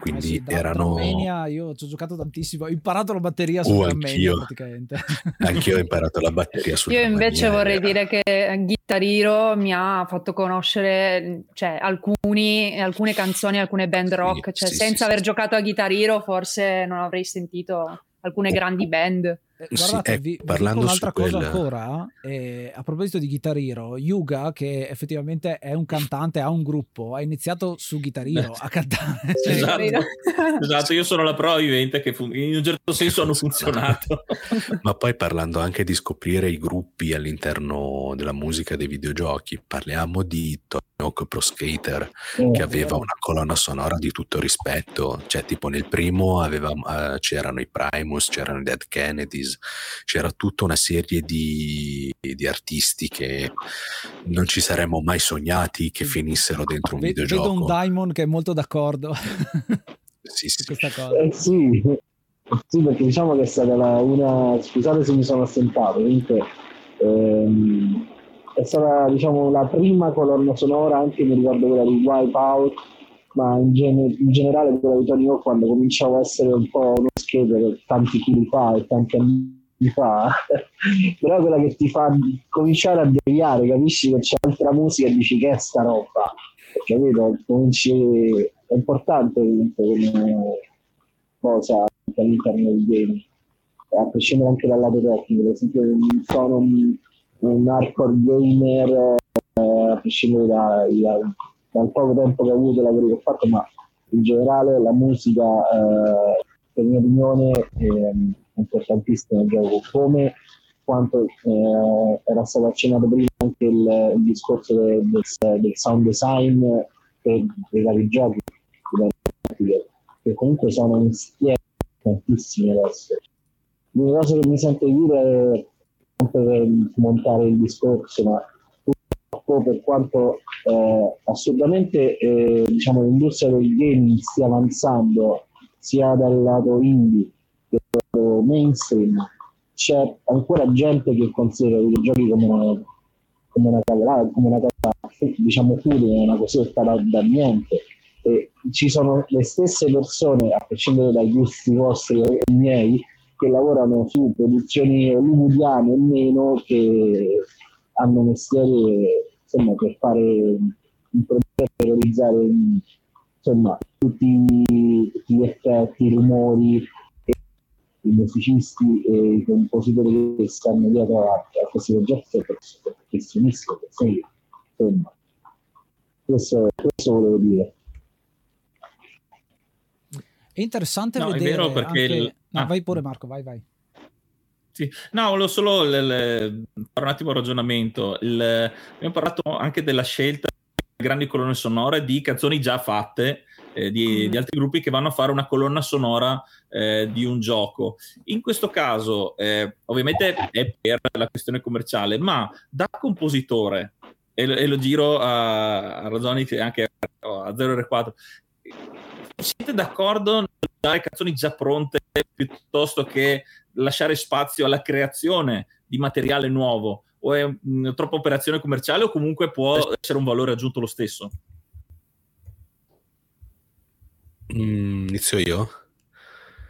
quindi eh sì, erano Drummania, io ci ho giocato tantissimo, ho imparato la batteria su uh, Drummania praticamente. Anch'io ho imparato la batteria su io Drummania, invece vorrei era... dire che Guitar Hero mi ha fatto conoscere, cioè, alcuni, alcune canzoni, alcune band rock, cioè, sì, senza sì, aver sì. giocato a Guitar Hero forse non avrei sentito alcune grandi band. Guardate, sì, eh, vi, vi dico un'altra cosa quella... ancora, eh, a proposito di Guitar Hero, Yuga, che effettivamente è un cantante, ha un gruppo, ha iniziato su Guitar Hero a cantare. Esatto, esatto, io sono la prova vivente che fun- in un certo senso hanno funzionato. Ma poi, parlando anche di scoprire i gruppi all'interno della musica dei videogiochi, parliamo di Tony Hawk Pro Skater, oh, che aveva una colonna sonora di tutto rispetto, cioè tipo nel primo aveva, uh, c'erano i Primus, c'erano i Dead Kennedys, c'era tutta una serie di, di artisti che non ci saremmo mai sognati che finissero dentro un v- videogioco. Vedo un Daimon che è molto d'accordo. Sì, sì. Questa cosa. Eh, sì. Sì, perché diciamo che è stata la, una, scusate se mi sono assentato, comunque ehm, è stata, diciamo, la prima colonna sonora, anche mi riguardo quella di Wipeout, ma in, gen- in generale quella di Tony Hawk, quando cominciavo a essere un po' uno skater tanti chili fa e tanti anni fa, però è quella che ti fa cominciare a deviare, capisci che c'è altra musica e dici che è sta roba, capito? Cominci... è importante comunque come cosa all'interno del game, a prescindere anche dal lato tecnico. Per esempio, non sono un, un hardcore gamer, eh, a prescindere da, da, dal poco tempo che ho avuto e lavoro che ho fatto, ma in generale la musica, eh, per mia opinione, è importantissima nel gioco, come quanto eh, era stato accennato prima anche il, il discorso del, del, del sound design dei, dei vari giochi, che comunque sono un stile tantissime adesso. L'unica cosa che mi sento dire è per montare il discorso, ma purtroppo, per quanto eh, assolutamente eh, diciamo l'industria del gaming stia avanzando sia dal lato indie che dal lato mainstream, c'è ancora gente che considera i videogiochi come una come una cagata, come una cagata, diciamo pure una cosetta da, da niente. E ci sono le stesse persone, a prescindere dai gusti vostri e miei, che lavorano su produzioni hollywoodiane o meno, che hanno mestiere, insomma, per fare un progetto, per realizzare, insomma, tutti gli effetti, i rumori, e i musicisti e i compositori che stanno dietro a, a questi progetti, che si uniscono, insomma, questo, questo volevo dire. È interessante, no, vedere, è vero, perché anche... il... no, ah. vai pure Marco, vai vai sì. No, volevo solo le, le... fare un attimo il ragionamento. Il... abbiamo parlato anche della scelta di grandi colonne sonore di canzoni già fatte, eh, di, mm. di altri gruppi che vanno a fare una colonna sonora eh, di un gioco. In questo caso eh, ovviamente è per la questione commerciale, ma da compositore, e lo, e lo giro a, a Razonix e anche a zero R quattro, siete d'accordo nel dare canzoni già pronte piuttosto che lasciare spazio alla creazione di materiale nuovo, o è mh, troppa operazione commerciale, o comunque può essere un valore aggiunto lo stesso? Mm, inizio io?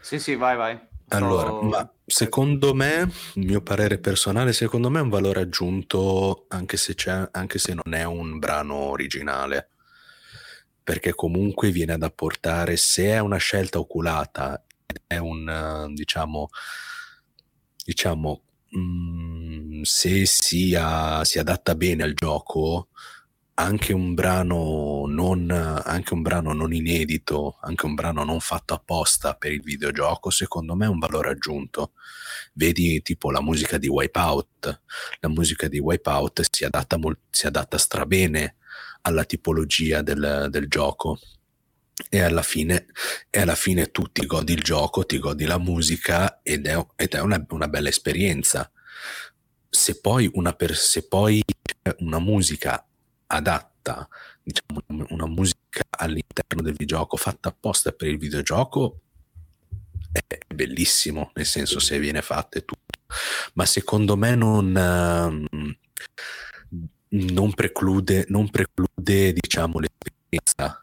Sì, sì, vai, vai. Allora, so... ma secondo me, il mio parere personale, secondo me è un valore aggiunto anche se c'è, anche se non è un brano originale, perché comunque viene ad apportare, se è una scelta oculata, è un, diciamo, diciamo mh, se sia, si adatta bene al gioco, anche un brano non anche un brano non inedito, anche un brano non fatto apposta per il videogioco, secondo me è un valore aggiunto. Vedi tipo la musica di Wipeout, la musica di Wipeout si adatta mol- si adatta strabene alla tipologia del, del gioco, e alla fine e alla fine tu ti godi il gioco, ti godi la musica, ed è, ed è una, una bella esperienza. Se poi una, per, se poi una musica adatta, diciamo una musica all'interno del videogioco fatta apposta per il videogioco, è bellissimo, nel senso, se viene fatta è tutto, ma secondo me non... Um, Non preclude, non preclude, diciamo, l'esperienza.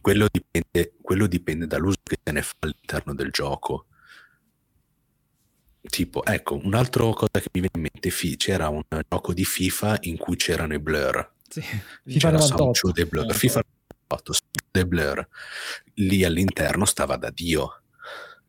Quello dipende, quello dipende dall'uso che se ne fa all'interno del gioco. Tipo, ecco, un'altra cosa che mi viene in mente, fi- c'era un gioco di FIFA in cui c'erano i Blur. Sì, c'era Sancho dei Blur, eh, FIFA novantotto, dei Blur. Lì all'interno stava da Dio.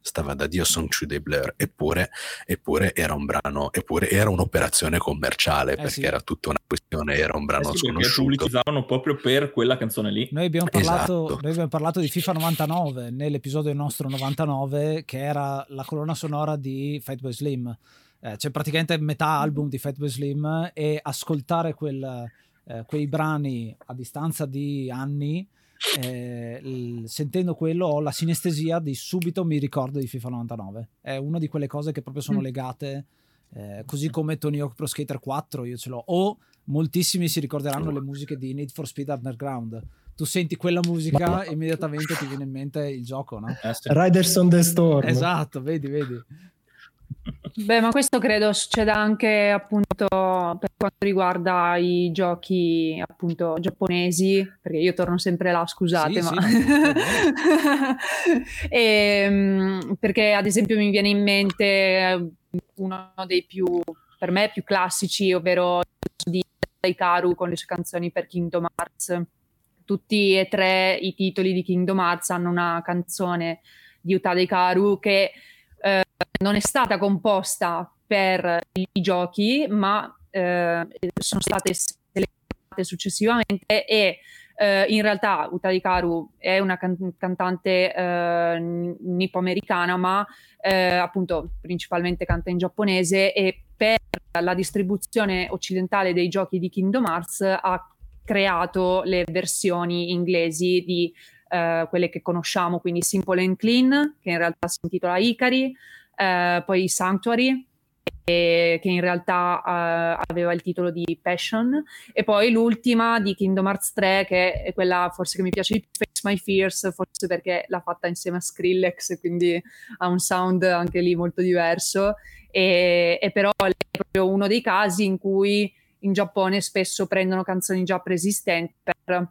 stava da Dio Song Chu dei Blur, eppure, eppure era un brano, eppure era un'operazione commerciale, eh, perché sì, era tutta una questione, era un brano eh sì, sconosciuto, pubblicizzavano proprio per quella canzone lì. Noi abbiamo parlato, esatto. noi abbiamo parlato di FIFA novantanove nell'episodio nostro novantanove, che era la colonna sonora di Fatboy Slim, eh, c'è praticamente metà album di Fatboy Slim, e ascoltare quel, eh, quei brani a distanza di anni, Eh, il, sentendo quello ho la sinestesia di subito mi ricordo di FIFA novantanove. È una di quelle cose che proprio sono legate, eh, così come Tony Hawk Pro Skater quattro io ce l'ho, o moltissimi si ricorderanno le musiche di Need for Speed Underground. Tu senti quella musica e immediatamente ti viene in mente il gioco, no? Riders on the Storm, esatto, vedi vedi. Beh, ma questo credo succeda anche appunto per quanto riguarda i giochi appunto giapponesi, perché io torno sempre là, scusate, sì, ma sì, e, perché ad esempio mi viene in mente uno dei più, per me più classici, ovvero di Saikaru con le sue canzoni per Kingdom Hearts. Tutti e tre i titoli di Kingdom Hearts hanno una canzone di Utada Hikaru che Eh, non è stata composta per i giochi, ma eh, sono state selezionate successivamente, e eh, in realtà Utada Hikaru è una can- cantante eh, nipo-americana, ma eh, appunto principalmente canta in giapponese, e per la distribuzione occidentale dei giochi di Kingdom Hearts ha creato le versioni inglesi di Uh, quelle che conosciamo, quindi Simple and Clean, che in realtà si intitola Ikari, uh, poi Sanctuary, e, che in realtà uh, aveva il titolo di Passion, e poi l'ultima di Kingdom Hearts tre, che è quella forse che mi piace di Face My Fears, forse perché l'ha fatta insieme a Skrillex, quindi ha un sound anche lì molto diverso, e, e però è proprio uno dei casi in cui in Giappone spesso prendono canzoni già preesistenti per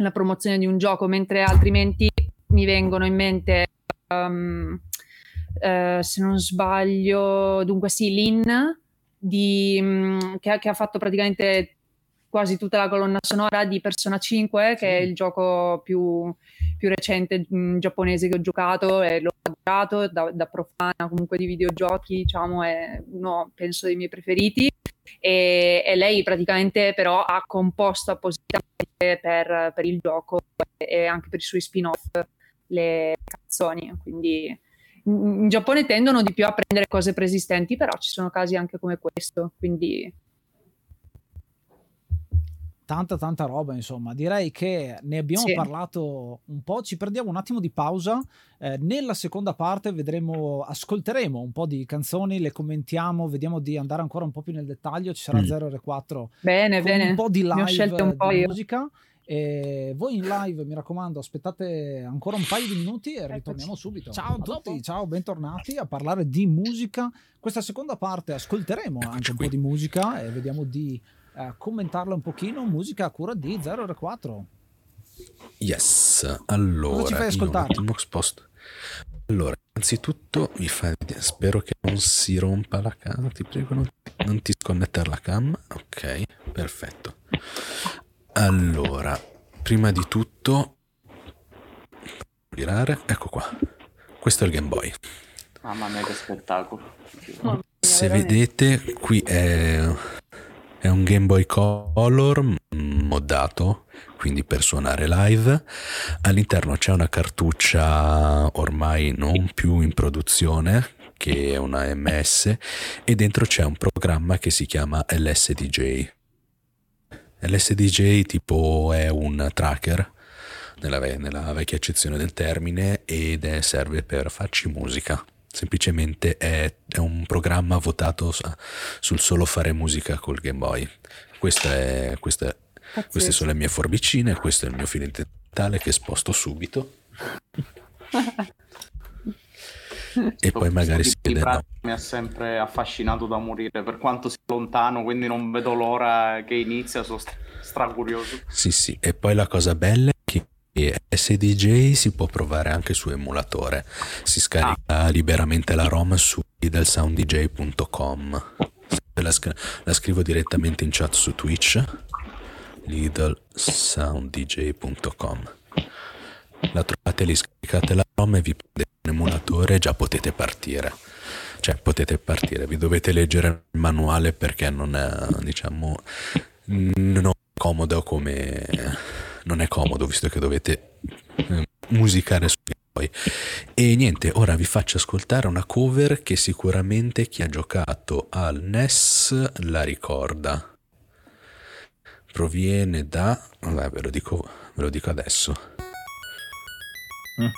la promozione di un gioco, mentre altrimenti mi vengono in mente um, uh, se non sbaglio dunque sì Lin di, um, che, che ha fatto praticamente quasi tutta la colonna sonora di Persona cinque, che sì, è il gioco più, più recente mh, giapponese che ho giocato, e l'ho giocato da, da profana comunque di videogiochi, diciamo è uno penso dei miei preferiti, e, e lei praticamente però ha composto appositamente per, per il gioco e, e anche per i suoi spin-off le canzoni, quindi in Giappone tendono di più a prendere cose preesistenti, però ci sono casi anche come questo, quindi tanta tanta roba, insomma direi che ne abbiamo sì. parlato un po', ci prendiamo un attimo di pausa, eh, nella seconda parte vedremo, ascolteremo un po' di canzoni, le commentiamo, vediamo di andare ancora un po' più nel dettaglio, ci sarà mm. zero R quattro bene, bene. Un po' di live un po di io. musica, e voi in live mi raccomando aspettate ancora un paio di minuti e ritorniamo subito. Ciao a tutti, ciao, bentornati a parlare di musica. Questa seconda parte ascolteremo anche un po' di musica e vediamo di Uh, commentarla un pochino, musica a cura di zero R quattro. Yes, allora cosa ci fai ascoltare? Allora, innanzitutto mi fai, spero che non si rompa la cam, ti prego non, non ti sconnettere la cam. Ok, perfetto. Allora, prima di tutto girare, ecco qua. Questo è il Game Boy. Mamma mia, che spettacolo. Mia, se veramente. Vedete qui è È un Game Boy Color moddato, quindi per suonare live. All'interno c'è una cartuccia ormai non più in produzione, che è una M S, e dentro c'è un programma che si chiama L S D J. L S D J tipo è un tracker, nella, ve- nella vecchia accezione del termine, ed è, serve per farci musica. Semplicemente è, è un programma votato sul solo fare musica col Game Boy. Questa è, questa, queste sono le mie forbicine, questo è il mio filo interdentale che sposto subito. E poi magari si vede. No. Mi ha sempre affascinato da morire, per quanto sia lontano, quindi non vedo l'ora che inizia, sono stracurioso. Sì, sì, e poi la cosa bella è che S D J si può provare anche su emulatore, si scarica ah. liberamente la ROM su Lidl Sound D J punto com. La, scri- la scrivo direttamente in chat su Twitch, Lidl Sound D J punto com. La trovate lì, scaricate la ROM e vi prendete un emulatore già potete partire. Cioè potete partire, vi dovete leggere il manuale perché non è, diciamo, non è comodo come, non è comodo visto che dovete eh, musicare su voi. E niente, ora vi faccio ascoltare una cover che sicuramente chi ha giocato al N E S la ricorda. Proviene da... Vabbè, ve lo dico, ve lo dico adesso. Mm.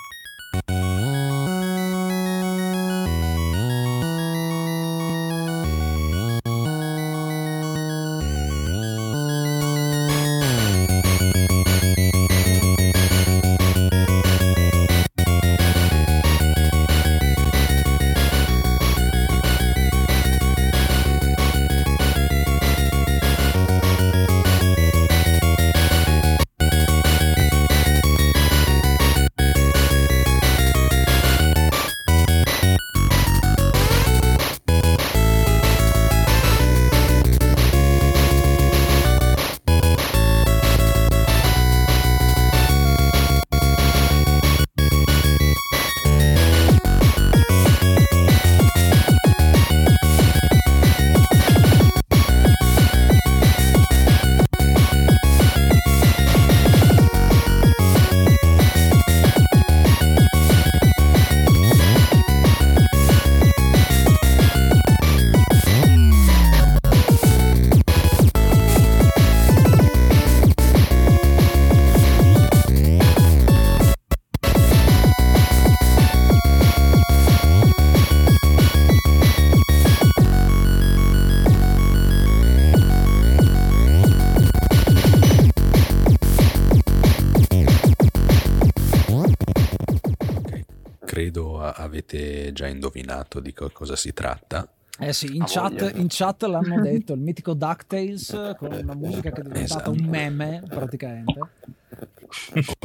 Avete già indovinato di cosa si tratta? Eh sì, in, ah, chat, in chat l'hanno detto, il mitico DuckTales con una musica che è diventata esatto. un meme praticamente. Oh,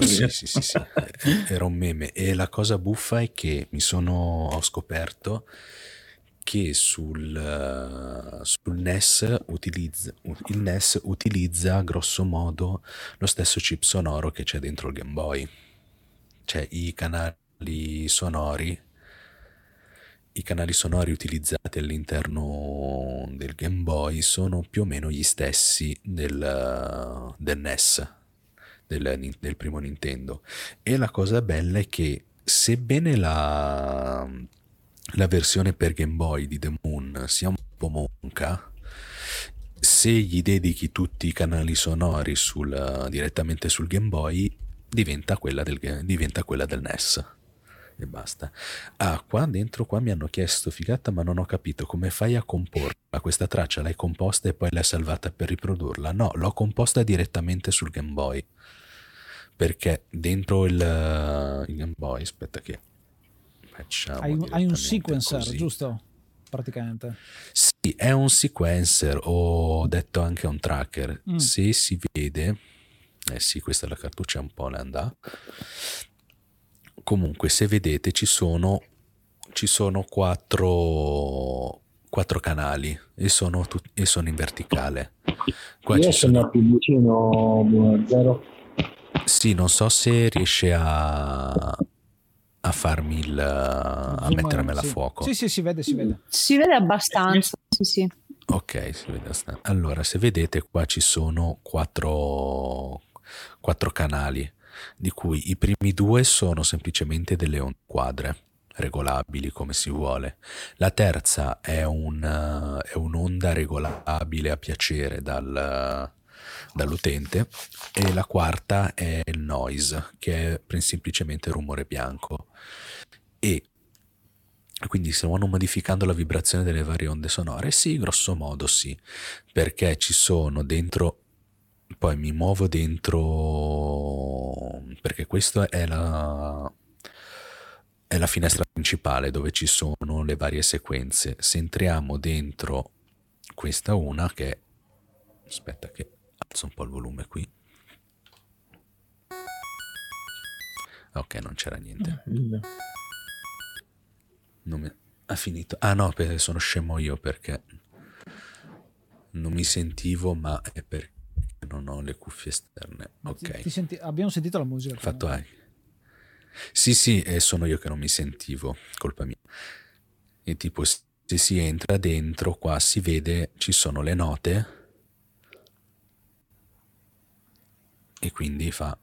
sì, sì, sì, sì, era un meme. E la cosa buffa è che mi sono ho scoperto che sul, sul N E S utilizza, il N E S utilizza grosso modo lo stesso chip sonoro che c'è dentro il Game Boy, cioè i canali sonori i canali sonori utilizzati all'interno del Game Boy sono più o meno gli stessi del, del N E S del, del primo Nintendo. E la cosa bella è che sebbene la, la versione per Game Boy di The Moon sia un po' monca, se gli dedichi tutti i canali sonori sul, direttamente sul Game Boy diventa quella del, diventa quella del N E S e basta. Ah, qua dentro qua mi hanno chiesto figata, ma non ho capito come fai a comporla, questa traccia l'hai composta e poi l'hai salvata per riprodurla? No, l'ho composta direttamente sul Game Boy, perché dentro il, il Game Boy aspetta che facciamo hai, hai un sequencer così. Giusto? Praticamente sì, è un sequencer o detto anche un tracker. Mm. Se si vede, eh sì, questa è la cartuccia un po' l'andà. Comunque, se vedete, ci sono, ci sono quattro, quattro canali e sono, tut- e sono in verticale. Qua io ci sono più vicino zero. Sì, non so se riesce a, a farmi il a sì, mettermela sì. a fuoco. Sì, sì, si vede, si vede. Si vede abbastanza, sì, sì. Ok, si vede abbastanza. Allora, se vedete, qua ci sono quattro, quattro canali, di cui i primi due sono semplicemente delle onde quadre regolabili come si vuole. La terza è, un, è un'onda regolabile a piacere dal, dall'utente, e la quarta è il noise, che è semplicemente rumore bianco. E quindi stiamo modificando la vibrazione delle varie onde sonore? Sì, grosso modo sì, perché ci sono dentro... Poi mi muovo dentro, perché questa è la, è la finestra principale dove ci sono le varie sequenze. Se entriamo dentro questa una che... Aspetta che alzo un po' il volume qui. Ok, non c'era niente. Non mi... Ha finito. Ah no, sono scemo io perché non mi sentivo, ma è perché... non ho le cuffie esterne. Ok, ti, ti senti, abbiamo sentito la musica fatto anche. Sì, sì, e sono io che non mi sentivo, colpa mia. E tipo, se si entra dentro, qua si vede, ci sono le note. E quindi fa...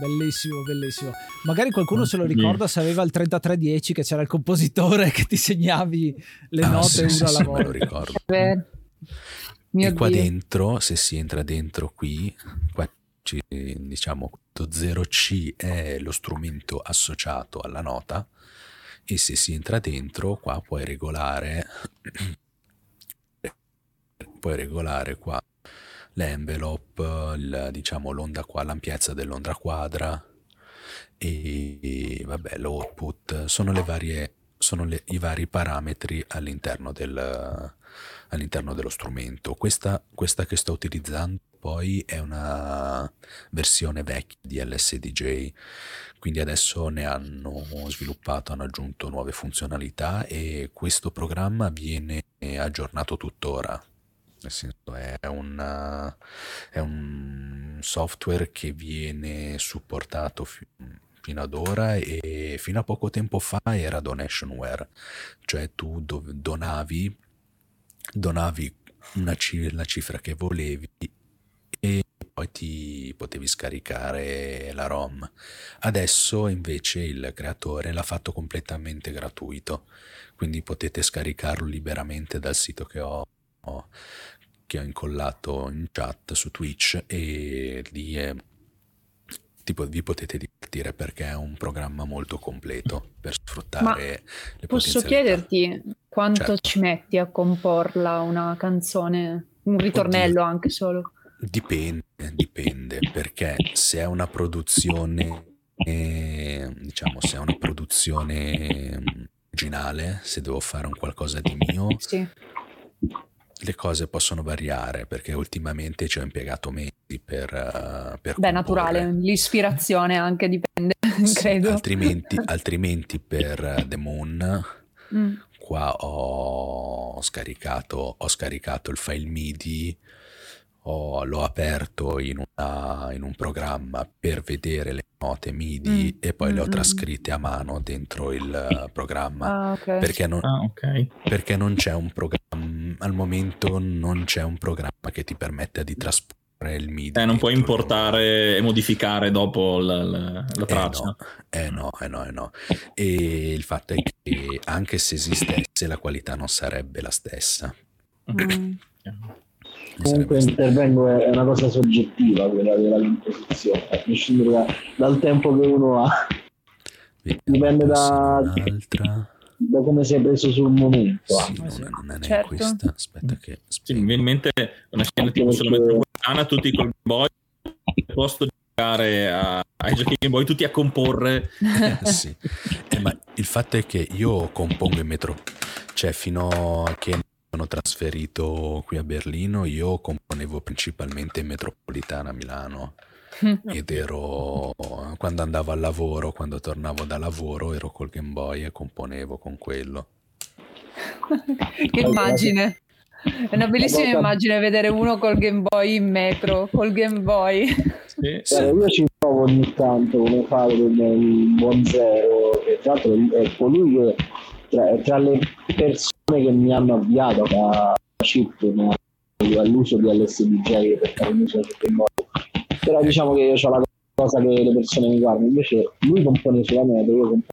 Bellissimo, bellissimo. Magari qualcuno se lo ricorda se aveva il trentatré dieci che c'era il compositore che ti segnavi le ah, note una sì, alla sì, volta. Me lo ricordo. E Dio. Qua dentro, se si entra dentro qui, qua ci, diciamo zero C è lo strumento associato alla nota e se si entra dentro qua puoi regolare puoi regolare qua l'envelope, il, diciamo l'onda qua, l'ampiezza dell'onda quadra e, e vabbè, l'output, sono le varie sono le, i vari parametri all'interno del all'interno dello strumento. Questa, questa che sto utilizzando poi è una versione vecchia di L S D J, quindi adesso ne hanno sviluppato, hanno aggiunto nuove funzionalità e questo programma viene aggiornato tuttora. Nel senso, è, una, è un software che viene supportato fi- fino ad ora e fino a poco tempo fa era donationware, cioè tu do- donavi, donavi una c- la cifra che volevi e poi ti potevi scaricare la ROM. Adesso invece il creatore l'ha fatto completamente gratuito, quindi potete scaricarlo liberamente dal sito che ho che ho incollato in chat su Twitch e lì è, tipo, vi potete divertire perché è un programma molto completo per sfruttare Ma le posso chiederti quanto certo. ci metti a comporla una canzone, un ritornello? Oddio, anche solo dipende, dipende perché se è una produzione eh, diciamo se è una produzione originale, se devo fare un qualcosa di mio sì. le cose possono variare perché ultimamente ci ho impiegato mesi per, uh, per beh comporre. Naturale, l'ispirazione anche dipende sì, credo altrimenti, altrimenti per The Moon mm. qua ho scaricato ho scaricato il file MIDI, ho, l'ho aperto in, una, in un programma per vedere le note MIDI mm. e poi mm. le ho trascritte a mano dentro il programma ah, okay. Perché, non, ah, okay. perché non c'è un programma al momento non c'è un programma che ti permetta di trasporre il MIDI eh, non puoi importare e modificare dopo la, la, la traccia eh no, eh no, eh no, eh no e il fatto è che anche se esistesse la qualità non sarebbe la stessa mm. Comunque intervengo, è una cosa soggettiva quella della composizione, a prescindere da, dal tempo che uno ha. Vediamo, dipende da, da come sei preso sul momento. Sì, ah, non, sì. non è certo. questa, aspetta che... Sì, mi viene in mente una scena tipo sulla metropolitana, tutti col Game Boy, posso giocare a, ai giochi Game Boy, tutti a comporre. Eh, sì, eh, ma il fatto è che io compongo in metro, cioè fino a che... sono trasferito qui a Berlino, io componevo principalmente in metropolitana a Milano ed ero, quando andavo al lavoro, quando tornavo da lavoro ero col Game Boy e componevo con quello. Che immagine, è una bellissima immagine vedere uno col Game Boy in metro, col Game Boy. Sì, sì. Eh, io ci provo ogni tanto come fare del buon zero, che tra l'altro è colui che tra, tra le persone che mi hanno avviato da chip no? all'uso di L S D J per fare un uso in modo. Però diciamo che io ho la cosa che le persone mi guardano, invece lui compone solamente, io compono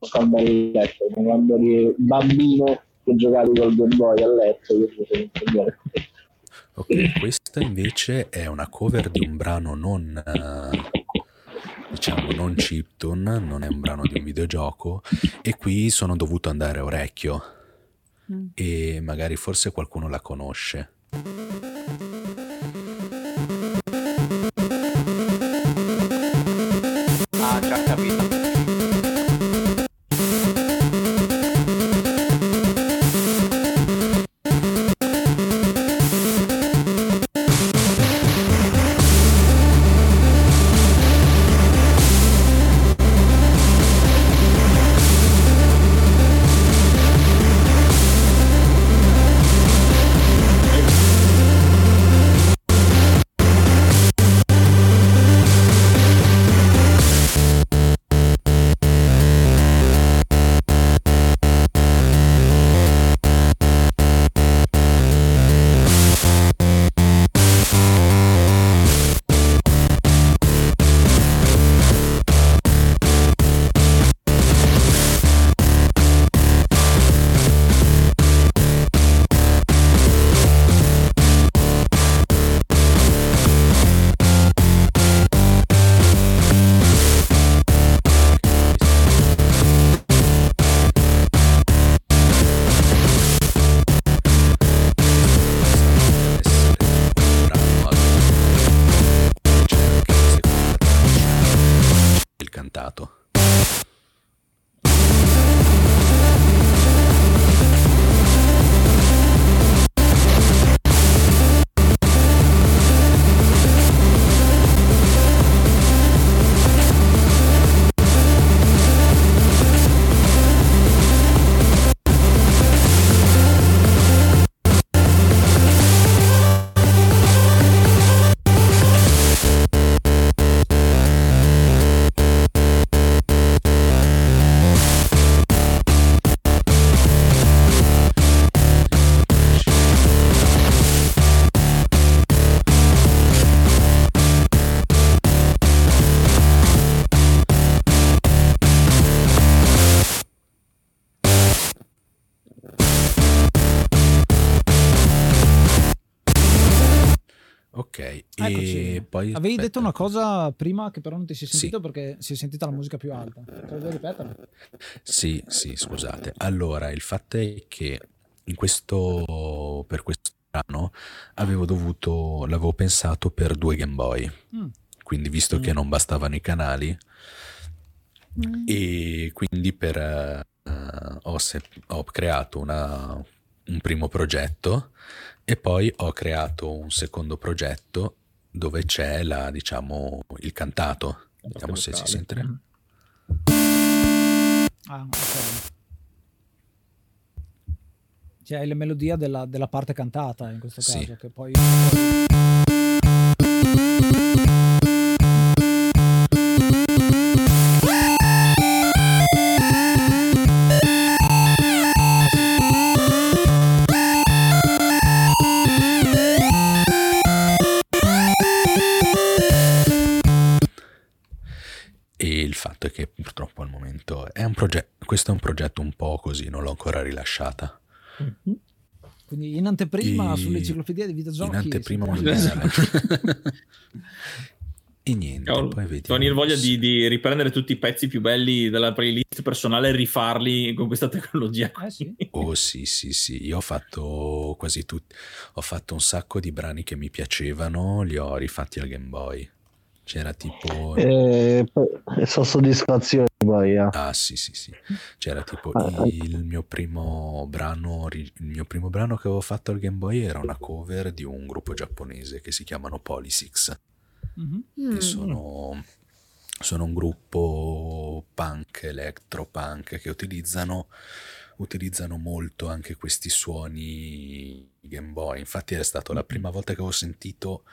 scaldare il letto, quando eri bambino che giocavi col Game Boy a letto, io potevo cambiare. Ok, questa invece è una cover di un brano non... Uh... diciamo non chiptune, non è un brano di un videogioco e qui sono dovuto andare a orecchio mm. e magari forse qualcuno la conosce. Ah, già capito. Ok, eccoci. E poi avevi aspetta. detto una cosa prima che però non ti si è sentito, sì, perché si è sentita la musica più alta. Vuoi ripeterla? Sì, sì, scusate. Allora, il fatto è che in questo, per questo anno avevo dovuto, l'avevo pensato per due Game Boy. Mm. Quindi visto mm. che non bastavano i canali mm. e quindi per uh, ho, se, ho creato una un primo progetto e poi ho creato un secondo progetto dove c'è la, diciamo, il cantato. Vediamo se si sente. Ah, ok. Cioè la melodia della, della parte cantata in questo caso, sì, che poi fatto è che purtroppo al momento è un progetto, questo è un progetto un po' così, non l'ho ancora rilasciata. Mm-hmm. Quindi in anteprima e... sull'enciclopedia dei videogiochi. In anteprima e niente. Cavolo, poi vediamo. Ti ho venire voglia di, di riprendere tutti i pezzi più belli della playlist personale e rifarli con questa tecnologia. Eh, sì. Oh sì sì sì, io ho fatto quasi tutti, ho fatto un sacco di brani che mi piacevano, li ho rifatti al Game Boy. C'era tipo eh, sono soddisfazioni poi, eh. ah sì sì sì c'era tipo ah, il mio primo brano il mio primo brano che avevo fatto al Game Boy era una cover di un gruppo giapponese che si chiamano Polysix, mm-hmm. che sono sono un gruppo punk, electropunk, che utilizzano utilizzano molto anche questi suoni Game Boy. Infatti è stata la prima volta che avevo sentito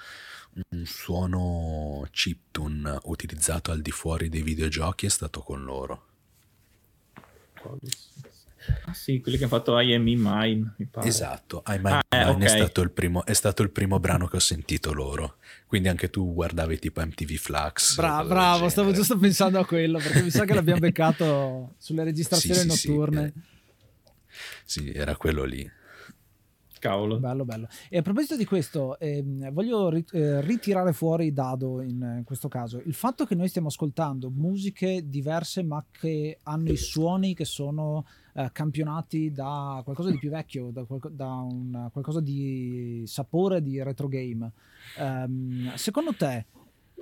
un suono chiptune utilizzato al di fuori dei videogiochi, è stato con loro. Ah sì, quelli che hanno fatto I Am In Mine, mi pare. Esatto, I Am In ah, Mine eh, okay. è stato il primo, è stato il primo brano che ho sentito loro. Quindi anche tu guardavi tipo M T V Flux. Bra- bravo, stavo giusto pensando a quello, perché mi sa che l'abbiamo beccato sulle registrazioni sì, sì, notturne. Sì, eh, sì, era quello lì. Cavolo. Bello, bello. E a proposito di questo, eh, voglio ri- eh, ritirare fuori Dado in, in questo caso. Il fatto che noi stiamo ascoltando musiche diverse ma che hanno i suoni che sono eh, campionati da qualcosa di più vecchio, da, qual- da un, qualcosa di sapore di retro game. Um, secondo te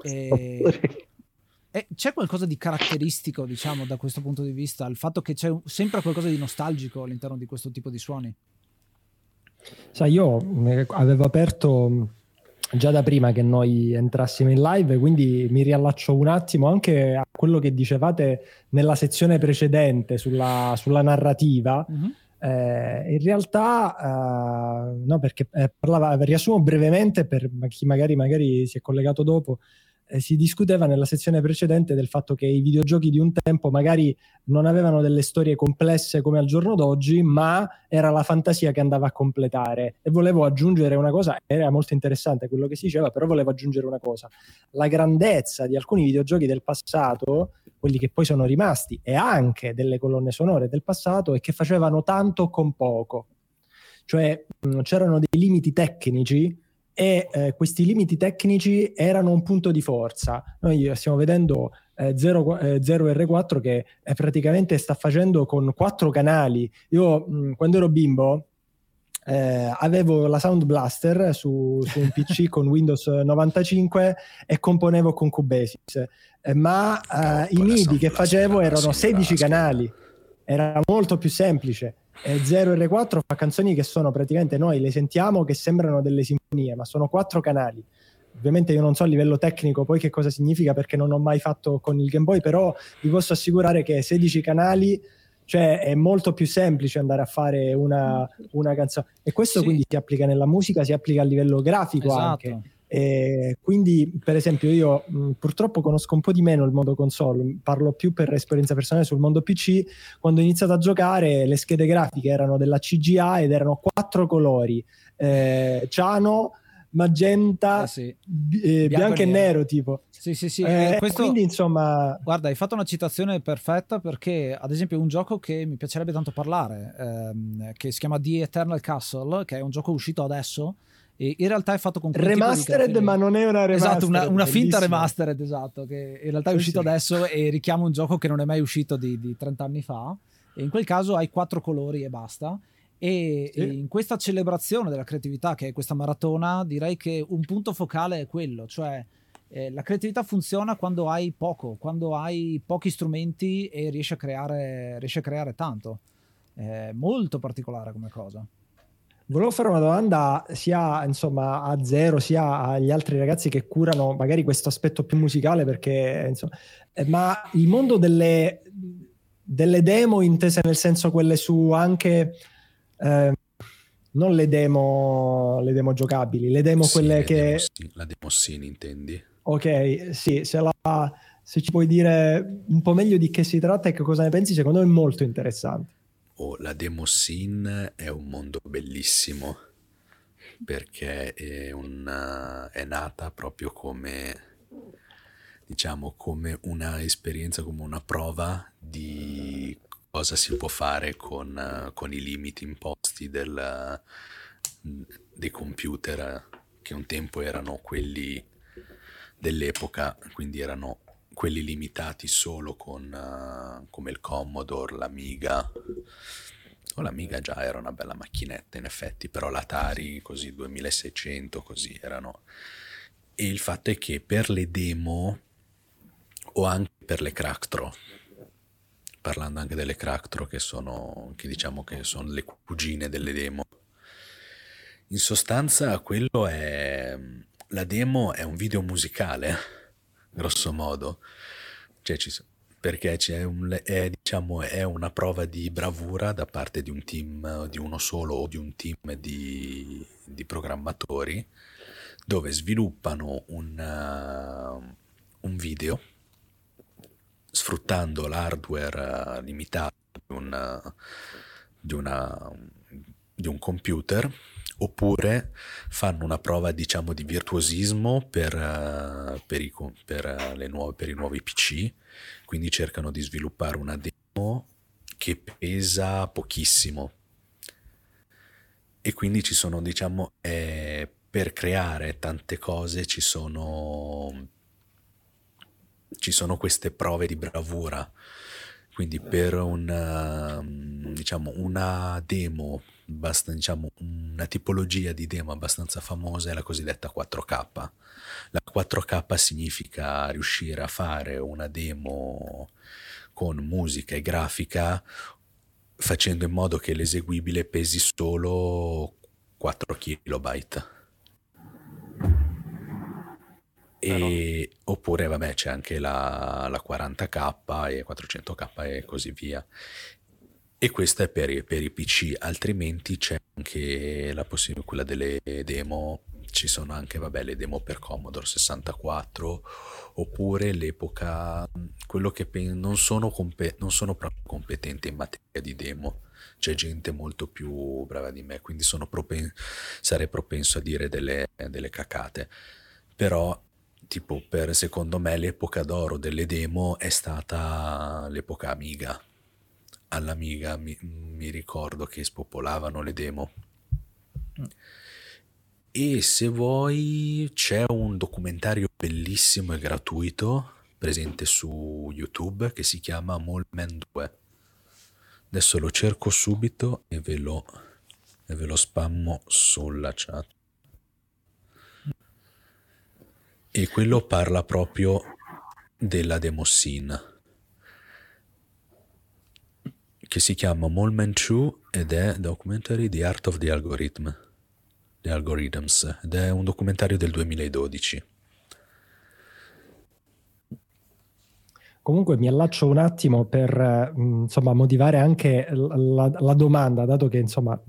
eh, eh, c'è qualcosa di caratteristico, diciamo, da questo punto di vista? Il fatto che c'è un, sempre qualcosa di nostalgico all'interno di questo tipo di suoni? Sai, io avevo aperto già da prima che noi entrassimo in live, quindi mi riallaccio un attimo anche a quello che dicevate nella sezione precedente sulla, sulla narrativa. Mm-hmm. Eh, in realtà, eh, no, perché eh, parlava, riassumo brevemente per chi magari, magari si è collegato dopo. Si discuteva nella sezione precedente del fatto che i videogiochi di un tempo magari non avevano delle storie complesse come al giorno d'oggi, ma era la fantasia che andava a completare. E volevo aggiungere una cosa, era molto interessante quello che si diceva, però volevo aggiungere una cosa. La grandezza di alcuni videogiochi del passato, quelli che poi sono rimasti, e anche delle colonne sonore del passato, è che facevano tanto con poco. Cioè mh, c'erano dei limiti tecnici, e eh, questi limiti tecnici erano un punto di forza. Noi stiamo vedendo eh, zero R quattro che eh, praticamente sta facendo con quattro canali. Io mh, quando ero bimbo eh, avevo la Sound Blaster su, su un P C con Windows novantacinque e componevo con Cubasis, eh, ma eh, i midi che facevo erano sedici canali, era molto più semplice. Eh, zero R quattro fa canzoni che sono praticamente, noi le sentiamo che sembrano delle sinfonie, ma sono quattro canali. Ovviamente io non so a livello tecnico poi che cosa significa, perché non ho mai fatto con il Game Boy, però vi posso assicurare che sedici canali, cioè è molto più semplice andare a fare una, una canzone. E questo sì, quindi si applica nella musica, si applica a livello grafico, esatto, anche. E quindi per esempio io mh, purtroppo conosco un po' di meno il mondo console, parlo più per esperienza personale sul mondo P C. Quando ho iniziato a giocare le schede grafiche erano della C G A ed erano quattro colori, eh, ciano, magenta, ah, sì, b- eh, bianco, bianco e nero, nero tipo sì sì sì eh, questo, quindi insomma guarda, hai fatto una citazione perfetta, perché ad esempio un gioco che mi piacerebbe tanto parlare ehm, che si chiama The Eternal Castle, che è un gioco uscito adesso e in realtà è fatto con remastered, ma non è una remastered, esatto, una, una finta remastered, esatto, che in realtà è uscito sì, adesso e richiama un gioco che non è mai uscito di, di trent'anni fa, e in quel caso hai quattro colori e basta. E, sì. e in questa celebrazione della creatività, che è questa maratona, direi che un punto focale è quello, cioè eh, la creatività funziona quando hai poco, quando hai pochi strumenti e riesci a creare, riesci a creare tanto. È molto particolare come cosa. Volevo fare una domanda sia insomma a zero sia agli altri ragazzi che curano magari questo aspetto più musicale, perché insomma, eh, ma il mondo delle, delle demo, intese nel senso quelle su anche Eh, non le demo le demo giocabili, le demo sì, quelle le che demo, sì, la demo sì, intendi? Ok, sì, se, la, se ci puoi dire un po' meglio di che si tratta e che cosa ne pensi, secondo me è molto interessante. Oh, la demo scene è un mondo bellissimo, perché è, una, è nata proprio come, diciamo, come una esperienza, come una prova di cosa si può fare con, con i limiti imposti del, dei computer, che un tempo erano quelli dell'epoca, quindi erano quelli limitati solo con uh, come il Commodore, l'Amiga, o l'Amiga già era una bella macchinetta in effetti, però l'Atari, così duemilaseicento, così erano. E il fatto è che per le demo o anche per le cracktro, parlando anche delle cracktro che sono, che diciamo che sono le cugine delle demo, in sostanza quello è, la demo è un video musicale grosso modo, cioè ci, perché c'è un, è, diciamo, è una prova di bravura da parte di un team, di uno solo o di un team di, di programmatori, dove sviluppano un, uh, un video sfruttando l'hardware uh, limitato di, una, di, una, di un computer, oppure fanno una prova, diciamo, di virtuosismo per, uh, per, i, per, uh, le nuove, per i nuovi P C, quindi cercano di sviluppare una demo che pesa pochissimo. E quindi ci sono, diciamo, eh, per creare tante cose ci sono... ci sono queste prove di bravura, quindi per una, diciamo, una demo, basta, diciamo, una tipologia di demo abbastanza famosa è la cosiddetta quattro K. La quattro K significa riuscire a fare una demo con musica e grafica facendo in modo che l'eseguibile pesi solo quattro kilobyte. E, oppure vabbè c'è anche la, la quaranta K e quattrocento K e così via, e questo è per, per i P C. Altrimenti c'è anche la possibilità, quella delle demo, ci sono anche vabbè le demo per Commodore sessantaquattro, oppure l'epoca, quello che pe- non, sono comp- non sono proprio competente in materia di demo, c'è gente molto più brava di me, quindi sono propen- sarei propenso a dire delle, delle cacate, però tipo per, secondo me l'epoca d'oro delle demo è stata l'epoca Amiga. All'Amiga mi, mi ricordo che spopolavano le demo. Mm. E se vuoi c'è un documentario bellissimo e gratuito presente su YouTube che si chiama Mole Man due. Adesso lo cerco subito e ve lo, e ve lo spammo sulla chat. E quello parla proprio della demo scene, che si chiama Mole Man due ed è Documentary The Art of the Algorithm, The Algorithms, ed è un documentario del duemiladodici. Comunque mi allaccio un attimo per insomma motivare anche la, la domanda, dato che insomma...